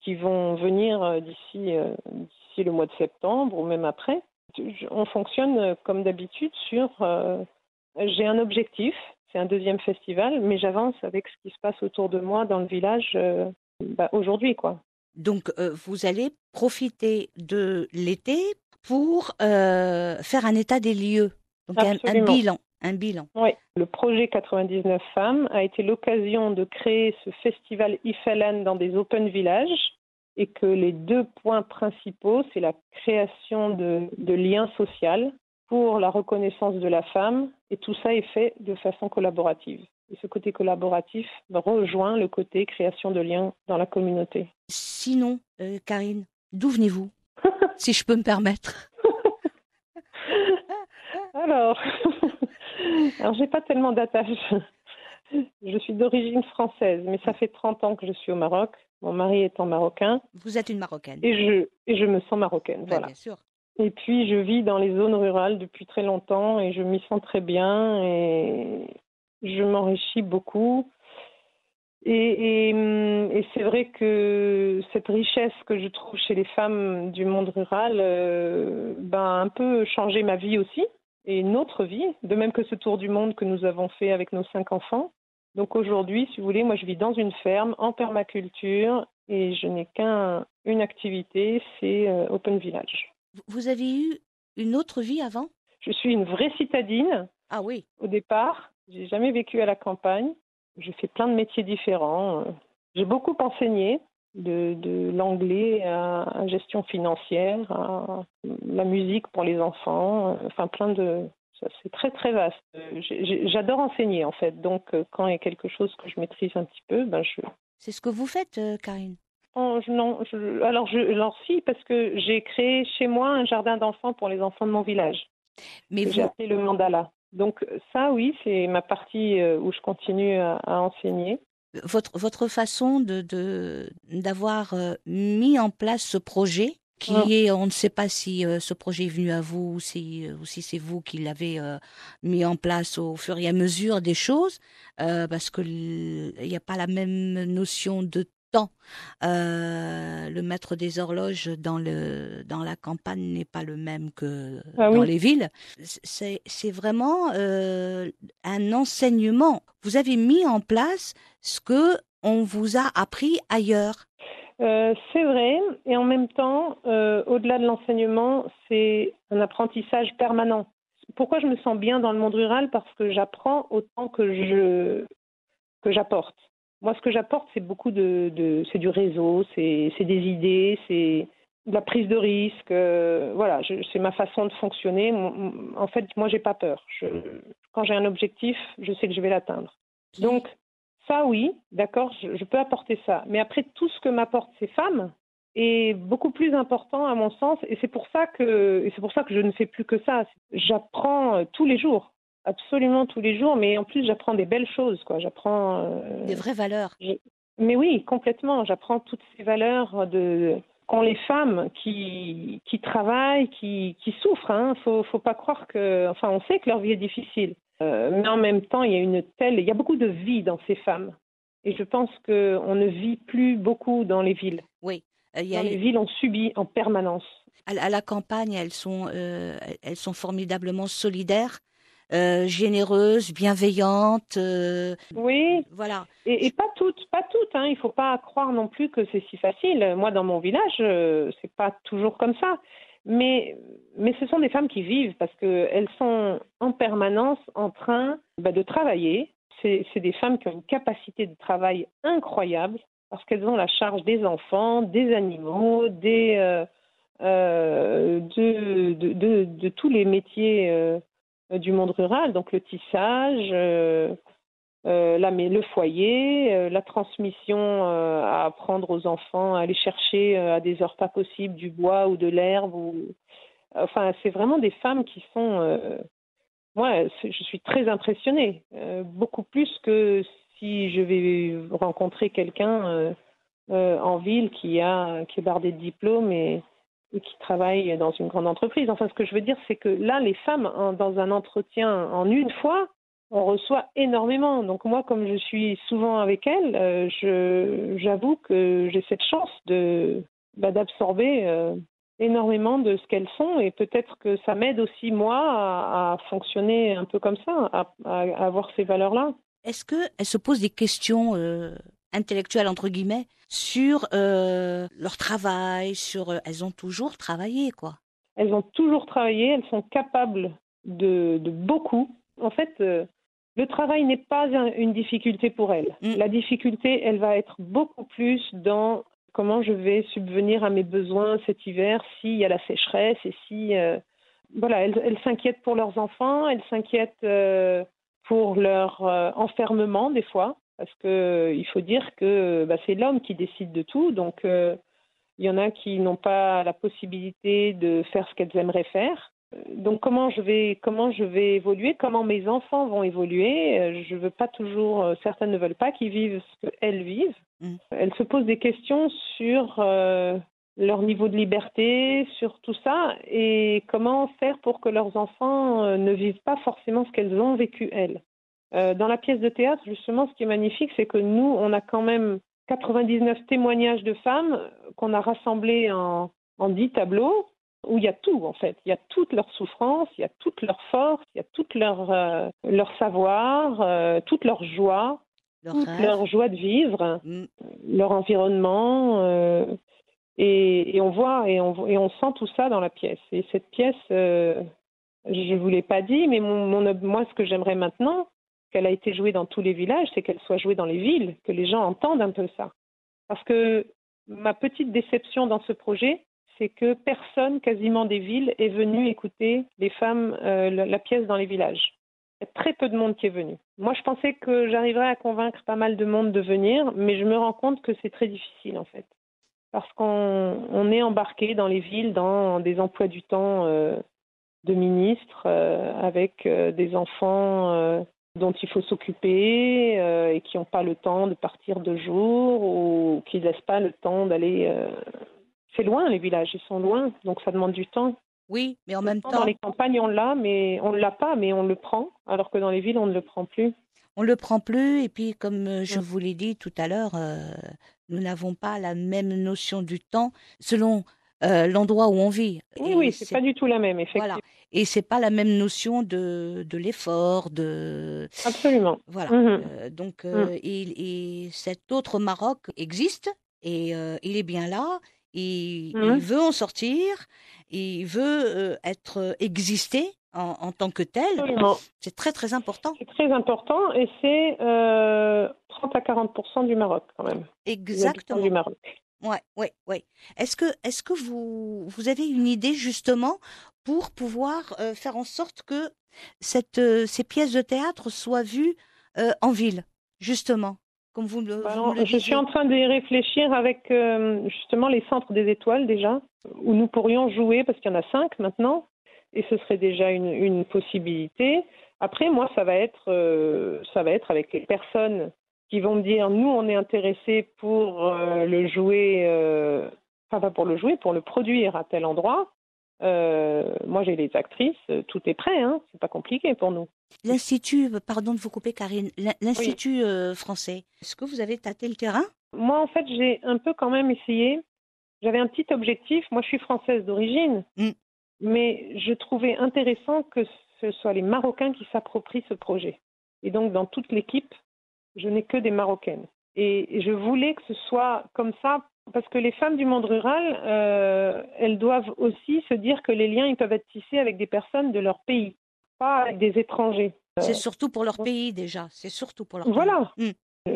qui vont venir d'ici, euh, d'ici le mois de septembre, ou même après. On fonctionne, comme d'habitude, sur... Euh, j'ai un objectif, c'est un deuxième festival, mais j'avance avec ce qui se passe autour de moi dans le village euh, bah, aujourd'hui, quoi. Donc, euh, vous allez profiter de l'été pour euh, faire un état des lieux, donc un, un bilan. Un bilan. Oui. Le projet quatre-vingt-dix-neuf femmes a été l'occasion de créer ce festival IFALEN dans des open villages et que les deux points principaux, c'est la création de, de liens sociaux pour la reconnaissance de la femme et tout ça est fait de façon collaborative. Et ce côté collaboratif rejoint le côté création de liens dans la communauté. Sinon, euh, Karine, d'où venez-vous, si je peux me permettre ? Alors, alors j'ai pas tellement d'attache. Je suis d'origine française, mais ça fait trente ans que je suis au Maroc. Mon mari étant marocain. Vous êtes une Marocaine. Et je, et je me sens marocaine, bah, voilà. Bien sûr. Et puis, je vis dans les zones rurales depuis très longtemps et je m'y sens très bien et... Je m'enrichis beaucoup et, et, et c'est vrai que cette richesse que je trouve chez les femmes du monde rural euh, ben, a un peu changé ma vie aussi et notre vie, de même que ce tour du monde que nous avons fait avec nos cinq enfants. Donc aujourd'hui, si vous voulez, moi je vis dans une ferme en permaculture et je n'ai qu'une un, activité, c'est euh, Open Village. Vous avez eu une autre vie avant? Je suis une vraie citadine. Ah oui. Au départ, j'ai jamais vécu à la campagne. J'ai fait plein de métiers différents. J'ai beaucoup enseigné, de, de l'anglais à, à gestion financière, à la musique pour les enfants, enfin plein de... C'est très, très vaste. J'adore enseigner, en fait. Donc, quand il y a quelque chose que je maîtrise un petit peu, ben je... C'est ce que vous faites, Karine? oh, je, Non, je, alors, je, alors si, parce que j'ai créé chez moi un jardin d'enfants pour les enfants de mon village. Mais vous... J'ai appelé le mandala. Donc, ça, oui, c'est ma partie où je continue à, à enseigner. Votre, votre façon de, de, d'avoir mis en place ce projet qui est, on ne sait pas si euh, ce projet est venu à vous ou si, euh, ou si c'est vous qui l'avez euh, mis en place au fur et à mesure des choses, euh, parce qu'il n'y a pas la même notion de temps. Euh, le maître des horloges dans, le, dans la campagne n'est pas le même que ah oui. dans les villes. C'est, c'est vraiment euh, un enseignement. Vous avez mis en place ce qu'on vous a appris ailleurs. Euh, c'est vrai, et en même temps, euh, au-delà de l'enseignement, c'est un apprentissage permanent. Pourquoi je me sens bien dans le monde rural? Parce que j'apprends autant que je que j'apporte. Moi, ce que j'apporte, c'est beaucoup de, de c'est du réseau, c'est c'est des idées, c'est de la prise de risque. Euh, voilà, je, c'est ma façon de fonctionner. En fait, moi, j'ai pas peur. Je, quand j'ai un objectif, je sais que je vais l'atteindre. Donc ça, oui, d'accord, je, je peux apporter ça. Mais après, tout ce que m'apportent ces femmes est beaucoup plus important à mon sens. Et c'est pour ça que, et c'est pour ça que je ne fais plus que ça. J'apprends tous les jours, absolument tous les jours. Mais en plus, j'apprends des belles choses, quoi. J'apprends... Euh, des vraies valeurs. Je, mais oui, complètement. J'apprends toutes ces valeurs de... qu'ont les femmes qui, qui travaillent, qui, qui souffrent. Hein. Faut, faut pas croire que... Enfin, on sait que leur vie est difficile. Mais en même temps, il y a une telle, il y a beaucoup de vie dans ces femmes, et je pense que on ne vit plus beaucoup dans les villes. Oui, il y a dans les villes, on subit en permanence. À la, à la campagne, elles sont, euh, elles sont formidablement solidaires, euh, généreuses, bienveillantes. Euh, oui, voilà. Et, et pas toutes, pas toutes. Hein. Il ne faut pas croire non plus que c'est si facile. Moi, dans mon village, euh, c'est pas toujours comme ça. Mais, mais ce sont des femmes qui vivent parce qu'elles sont en permanence en train bah, de travailler. C'est, c'est des femmes qui ont une capacité de travail incroyable parce qu'elles ont la charge des enfants, des animaux, des, euh, euh, de, de, de, de tous les métiers euh, du monde rural, donc le tissage, euh, euh, la, le foyer, euh, la transmission euh, à apprendre aux enfants, à aller chercher euh, à des heures pas possibles du bois ou de l'herbe. Ou... Enfin, c'est vraiment des femmes qui sont... Euh... Ouais, je suis très impressionnée, euh, beaucoup plus que si je vais rencontrer quelqu'un euh, euh, en ville qui, a, qui est bardé de diplômes et, et qui travaille dans une grande entreprise. Enfin, ce que je veux dire, c'est que là, les femmes, en, dans un entretien en une fois... On reçoit énormément. Donc moi, comme je suis souvent avec elles, euh, je, j'avoue que j'ai cette chance de, bah, d'absorber euh, énormément de ce qu'elles sont. Et peut-être que ça m'aide aussi, moi, à, à fonctionner un peu comme ça, à, à, à avoir ces valeurs-là. Est-ce qu'elles se posent des questions euh, intellectuelles, entre guillemets, sur euh, leur travail, sur euh, elles ont toujours travaillé, quoi? Elles ont toujours travaillé, elles sont capables de, de beaucoup. En fait... Euh, Le travail n'est pas une difficulté pour elle. La difficulté, elle va être beaucoup plus dans comment je vais subvenir à mes besoins cet hiver s'il y a la sécheresse et si... Euh, voilà, elles, elles s'inquiètent pour leurs enfants, elles s'inquiètent euh, pour leur euh, enfermement des fois, parce qu'il faut dire que bah, c'est l'homme qui décide de tout, donc il euh, y en a qui n'ont pas la possibilité de faire ce qu'elles aimeraient faire. Donc comment je vais comment je vais évoluer, comment mes enfants vont évoluer. Je veux pas toujours, certaines ne veulent pas qu'ils vivent ce qu'elles vivent. Mmh. Elles se posent des questions sur euh, leur niveau de liberté, sur tout ça, et comment faire pour que leurs enfants euh, ne vivent pas forcément ce qu'elles ont vécu elles. Euh, dans la pièce de théâtre, justement, ce qui est magnifique, c'est que nous, on a quand même quatre-vingt-dix-neuf témoignages de femmes qu'on a rassemblés en, en dix tableaux, où il y a tout, en fait. Il y a toute leur souffrance, il y a toute leur force, il y a toute leur, euh, leur savoir, euh, toute leur joie. leur, leur joie de vivre, mm. leur environnement, euh, et, et on voit et on, et on sent tout ça dans la pièce. Et cette pièce, euh, je ne vous l'ai pas dit, mais mon, mon, moi ce que j'aimerais maintenant, qu'elle a été jouée dans tous les villages, c'est qu'elle soit jouée dans les villes, que les gens entendent un peu ça. Parce que ma petite déception dans ce projet, c'est que personne, quasiment des villes, est venu écouter les femmes, euh, la, la pièce dans les villages. Il y a très peu de monde qui est venu. Moi, je pensais que j'arriverais à convaincre pas mal de monde de venir, mais je me rends compte que c'est très difficile, en fait. Parce qu'on on est embarqué dans les villes, dans des emplois du temps euh, de ministres, euh, avec euh, des enfants... Euh, dont il faut s'occuper euh, et qui n'ont pas le temps de partir deux jours ou qui ne laissent pas le temps d'aller... Euh... C'est loin, les villages, ils sont loin, donc ça demande du temps. Oui, mais en le même temps... Dans les campagnes, on l'a, mais on ne l'a pas, mais on le prend, alors que dans les villes, on ne le prend plus. On ne le prend plus, et puis comme je vous l'ai dit tout à l'heure, euh, nous n'avons pas la même notion du temps selon euh, l'endroit où on vit. Oui, et oui, ce n'est pas du tout la même, effectivement. Voilà. Et c'est pas la même notion de, de l'effort, de... Absolument. Voilà. Mmh. Euh, donc, euh, mmh. et, et cet autre Maroc existe, et euh, il est bien là, et, mmh. il veut en sortir, et il veut euh, être euh, exister en, en tant que tel. Absolument. C'est très, très important. C'est très important, et c'est euh, trente à quarante pour cent du Maroc, quand même. Exactement. Du Maroc. Oui, oui, oui. Est-ce que, est-ce que vous, vous avez une idée, justement, pour pouvoir euh, faire en sorte que cette, euh, ces pièces de théâtre soient vues euh, en ville, justement, comme vous le, Alors, vous le disiez. Je suis en train d'y réfléchir avec, euh, justement, les centres des étoiles, déjà, où nous pourrions jouer, parce qu'il y en a cinq maintenant, et ce serait déjà une, une possibilité. Après, moi, ça va être, euh, ça va être avec les personnes... qui vont me dire, nous, on est intéressés pour euh, le jouer, euh, enfin pas pour le jouer, pour le produire à tel endroit. Euh, moi, j'ai les actrices, tout est prêt, hein, c'est pas compliqué pour nous. L'Institut, pardon de vous couper, Karine, l'Institut oui. euh, français, est-ce que vous avez tâté le terrain? Moi, en fait, j'ai un peu quand même essayé. J'avais un petit objectif. Moi, je suis française d'origine, mm. mais je trouvais intéressant que ce soit les Marocains qui s'approprient ce projet. Et donc, dans toute l'équipe, je n'ai que des Marocaines. Et je voulais que ce soit comme ça, parce que les femmes du monde rural, euh, elles doivent aussi se dire que les liens, ils peuvent être tissés avec des personnes de leur pays, pas avec des étrangers. C'est surtout pour leur pays, déjà. C'est surtout pour leur pays. Voilà. Mm.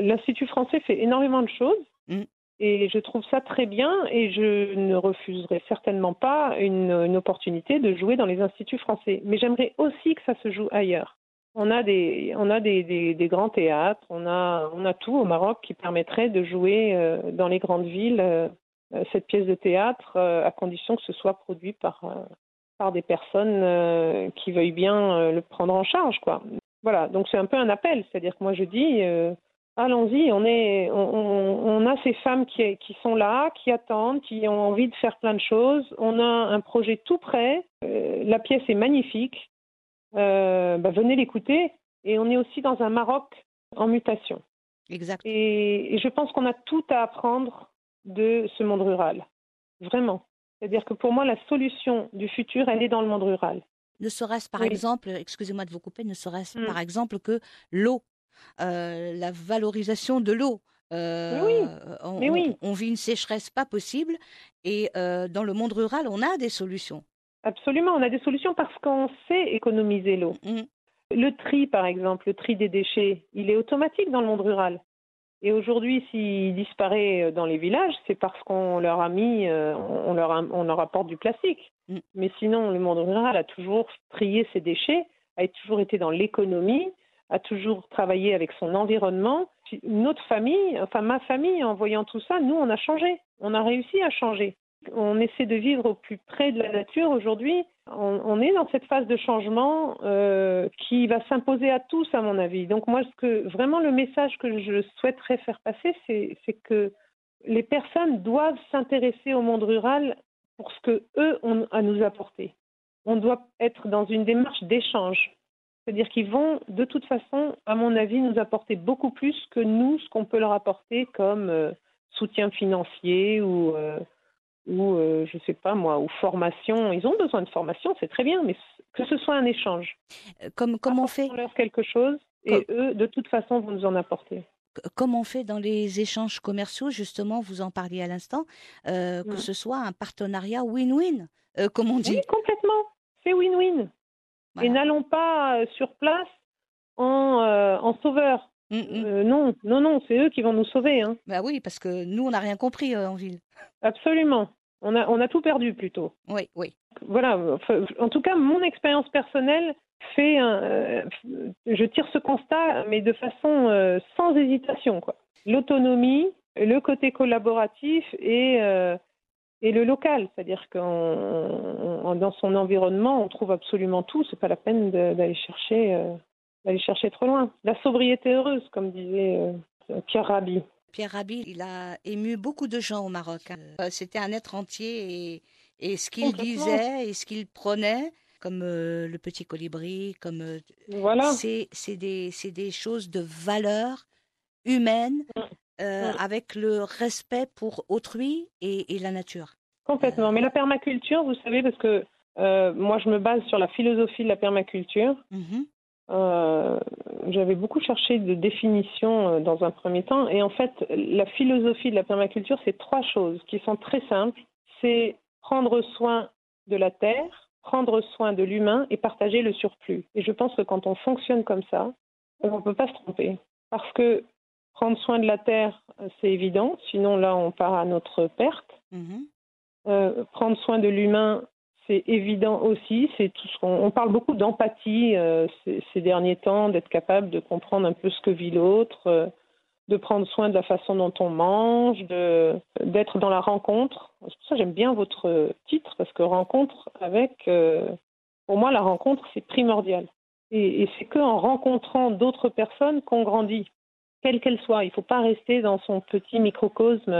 L'Institut français fait énormément de choses, mm. et je trouve ça très bien, et je ne refuserai certainement pas une, une opportunité de jouer dans les instituts français. Mais j'aimerais aussi que ça se joue ailleurs. On a des, on a des, des, des grands théâtres, on a, on a tout au Maroc qui permettrait de jouer euh, dans les grandes villes euh, cette pièce de théâtre, euh, à condition que ce soit produit par, euh, par des personnes euh, qui veuillent bien euh, le prendre en charge, quoi. Voilà, donc c'est un peu un appel, c'est-à-dire que moi je dis, euh, allons-y, on est, on, on, on a ces femmes qui, qui sont là, qui attendent, qui ont envie de faire plein de choses, on a un projet tout prêt, euh, la pièce est magnifique. Euh, bah venez l'écouter, et on est aussi dans un Maroc en mutation. Exact. Et, et je pense qu'on a tout à apprendre de ce monde rural, vraiment. C'est-à-dire que pour moi, la solution du futur, elle est dans le monde rural. Ne serait-ce par oui. exemple, excusez-moi de vous couper, ne serait-ce mm. par exemple que l'eau, euh, la valorisation de l'eau. Euh, oui. on, Mais oui. on vit une sécheresse pas possible, et euh, dans le monde rural, on a des solutions. Absolument, on a des solutions parce qu'on sait économiser l'eau. Mmh. Le tri, par exemple, le tri des déchets, il est automatique dans le monde rural. Et aujourd'hui, s'il disparaît dans les villages, c'est parce qu'on leur a mis, on leur, a, on leur apporte du plastique. Mmh. Mais sinon, le monde rural a toujours trié ses déchets, a toujours été dans l'économie, a toujours travaillé avec son environnement. Notre famille, enfin ma famille, en voyant tout ça, nous, on a changé. On a réussi à changer. On essaie de vivre au plus près de la nature aujourd'hui. On, on est dans cette phase de changement euh, qui va s'imposer à tous, à mon avis. Donc moi, ce que, vraiment le message que je souhaiterais faire passer, c'est, c'est que les personnes doivent s'intéresser au monde rural pour ce qu'eux ont à nous apporter. On doit être dans une démarche d'échange. C'est-à-dire qu'ils vont, de toute façon, à mon avis, nous apporter beaucoup plus que nous, ce qu'on peut leur apporter comme euh, soutien financier ou... Euh, ou, euh, je ne sais pas moi, ou formation. Ils ont besoin de formation, c'est très bien, mais que ce soit un échange. Comme, comme on fait. Apportons-leur quelque chose et comme... eux, de toute façon, vont nous en apporter. comme on fait dans les échanges commerciaux, justement, vous en parliez à l'instant, euh, ouais. que ce soit un partenariat win-win, euh, comme on dit. Oui, complètement. C'est win-win. Voilà. Et n'allons pas sur place en, euh, en sauveur. Mm -mm. Euh, non, non, non, c'est eux qui vont nous sauver. Hein. Bah oui, parce que nous, on n'a rien compris euh, en ville. Absolument. On a, on a tout perdu plutôt. Oui, oui. Voilà. En tout cas, mon expérience personnelle fait un, euh, je tire ce constat, mais de façon euh, sans hésitation, quoi. L'autonomie, le côté collaboratif et, euh, et le local. C'est-à-dire que dans son environnement, on trouve absolument tout. C'est pas la peine d'aller chercher, euh, d'aller chercher trop loin. La sobriété heureuse, comme disait euh, Pierre Rabhi. Pierre Rabhi, il a ému beaucoup de gens au Maroc. Hein. C'était un être entier et, et ce qu'il disait et ce qu'il prenait, comme euh, le petit colibri, comme euh, voilà. c'est des, des choses de valeur humaine euh, ouais. avec le respect pour autrui et, et la nature. Complètement. Euh, Mais la permaculture, vous savez, parce que euh, moi je me base sur la philosophie de la permaculture. Mm-hmm. Euh, j'avais beaucoup cherché de définition dans un premier temps et en fait la philosophie de la permaculture, c'est trois choses qui sont très simples, c'est prendre soin de la terre, prendre soin de l'humain et partager le surplus. Et je pense que quand on fonctionne comme ça, on ne peut pas se tromper, parce que prendre soin de la terre, c'est évident, sinon là on part à notre perte. Mmh. Euh, prendre soin de l'humain, c'est évident aussi, c'est tout ce qu'on on parle beaucoup d'empathie euh, ces, ces derniers temps, d'être capable de comprendre un peu ce que vit l'autre, euh, de prendre soin de la façon dont on mange, de d'être dans la rencontre. C'est pour ça que j'aime bien votre titre, parce que rencontre avec, euh, pour moi la rencontre c'est primordial. Et, et c'est qu'en rencontrant d'autres personnes qu'on grandit, quelles qu'elles soient. Il ne faut pas rester dans son petit microcosme,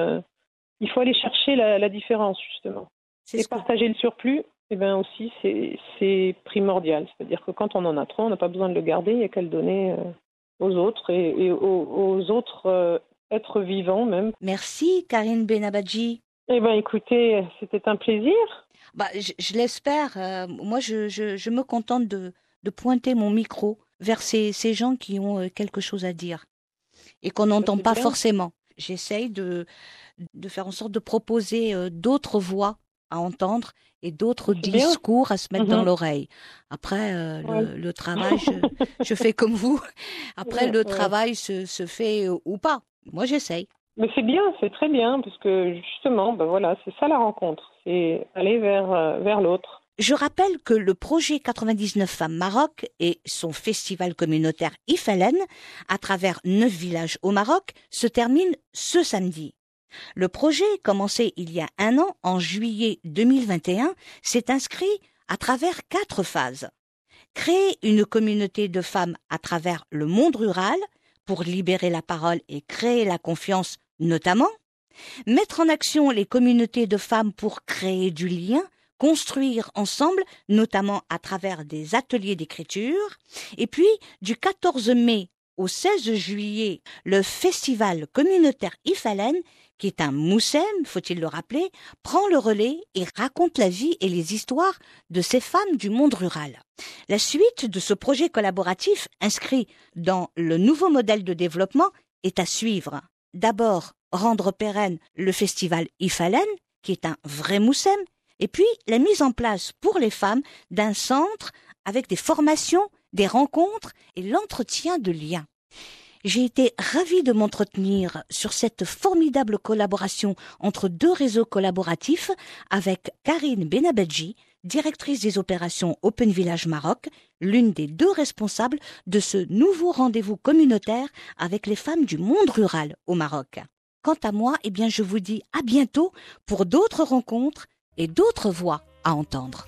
il faut aller chercher la, la différence justement. Et partager que... le surplus. Eh bien aussi, c'est primordial. C'est-à-dire que quand on en a trop, on n'a pas besoin de le garder, il n'y a qu'à le donner aux autres et, et aux, aux autres euh, êtres vivants même. Merci Karine Benabadji. Eh bien écoutez, c'était un plaisir. Bah, je, je l'espère. Euh, moi, je, je, je me contente de, de pointer mon micro vers ces, ces gens qui ont quelque chose à dire et qu'on n'entend pas bien. Forcément. J'essaye de, de faire en sorte de proposer euh, d'autres voix à entendre et d'autres discours à se mettre mm-hmm. dans l'oreille. Après, euh, ouais. le, le travail, je, je fais comme vous. Après, ouais, le ouais. travail se, se fait euh, ou pas. Moi, j'essaye. Mais c'est bien, c'est très bien, parce que justement, ben voilà, c'est ça la rencontre, c'est aller vers, euh, vers l'autre. Je rappelle que le projet quatre-vingt-dix-neuf Femmes Maroc et son festival communautaire IFALEN, à travers neuf villages au Maroc, se termine ce samedi. Le projet, commencé il y a un an, en juillet deux mille vingt et un, s'est inscrit à travers quatre phases. Créer une communauté de femmes à travers le monde rural, pour libérer la parole et créer la confiance notamment. Mettre en action les communautés de femmes pour créer du lien, construire ensemble, notamment à travers des ateliers d'écriture. Et puis, du quatorze mai au seize juillet, le festival communautaire IFALEN, qui est un Moussem, faut-il le rappeler, prend le relais et raconte la vie et les histoires de ces femmes du monde rural. La suite de ce projet collaboratif, inscrit dans le nouveau modèle de développement, est à suivre. D'abord, rendre pérenne le festival IFALEN, qui est un vrai Moussem, et puis la mise en place pour les femmes d'un centre avec des formations, des rencontres et l'entretien de liens. J'ai été ravie de m'entretenir sur cette formidable collaboration entre deux réseaux collaboratifs avec Karine Benabadji, directrice des opérations Open Village Maroc, l'une des deux responsables de ce nouveau rendez-vous communautaire avec les femmes du monde rural au Maroc. Quant à moi, eh bien, je vous dis à bientôt pour d'autres rencontres et d'autres voix à entendre.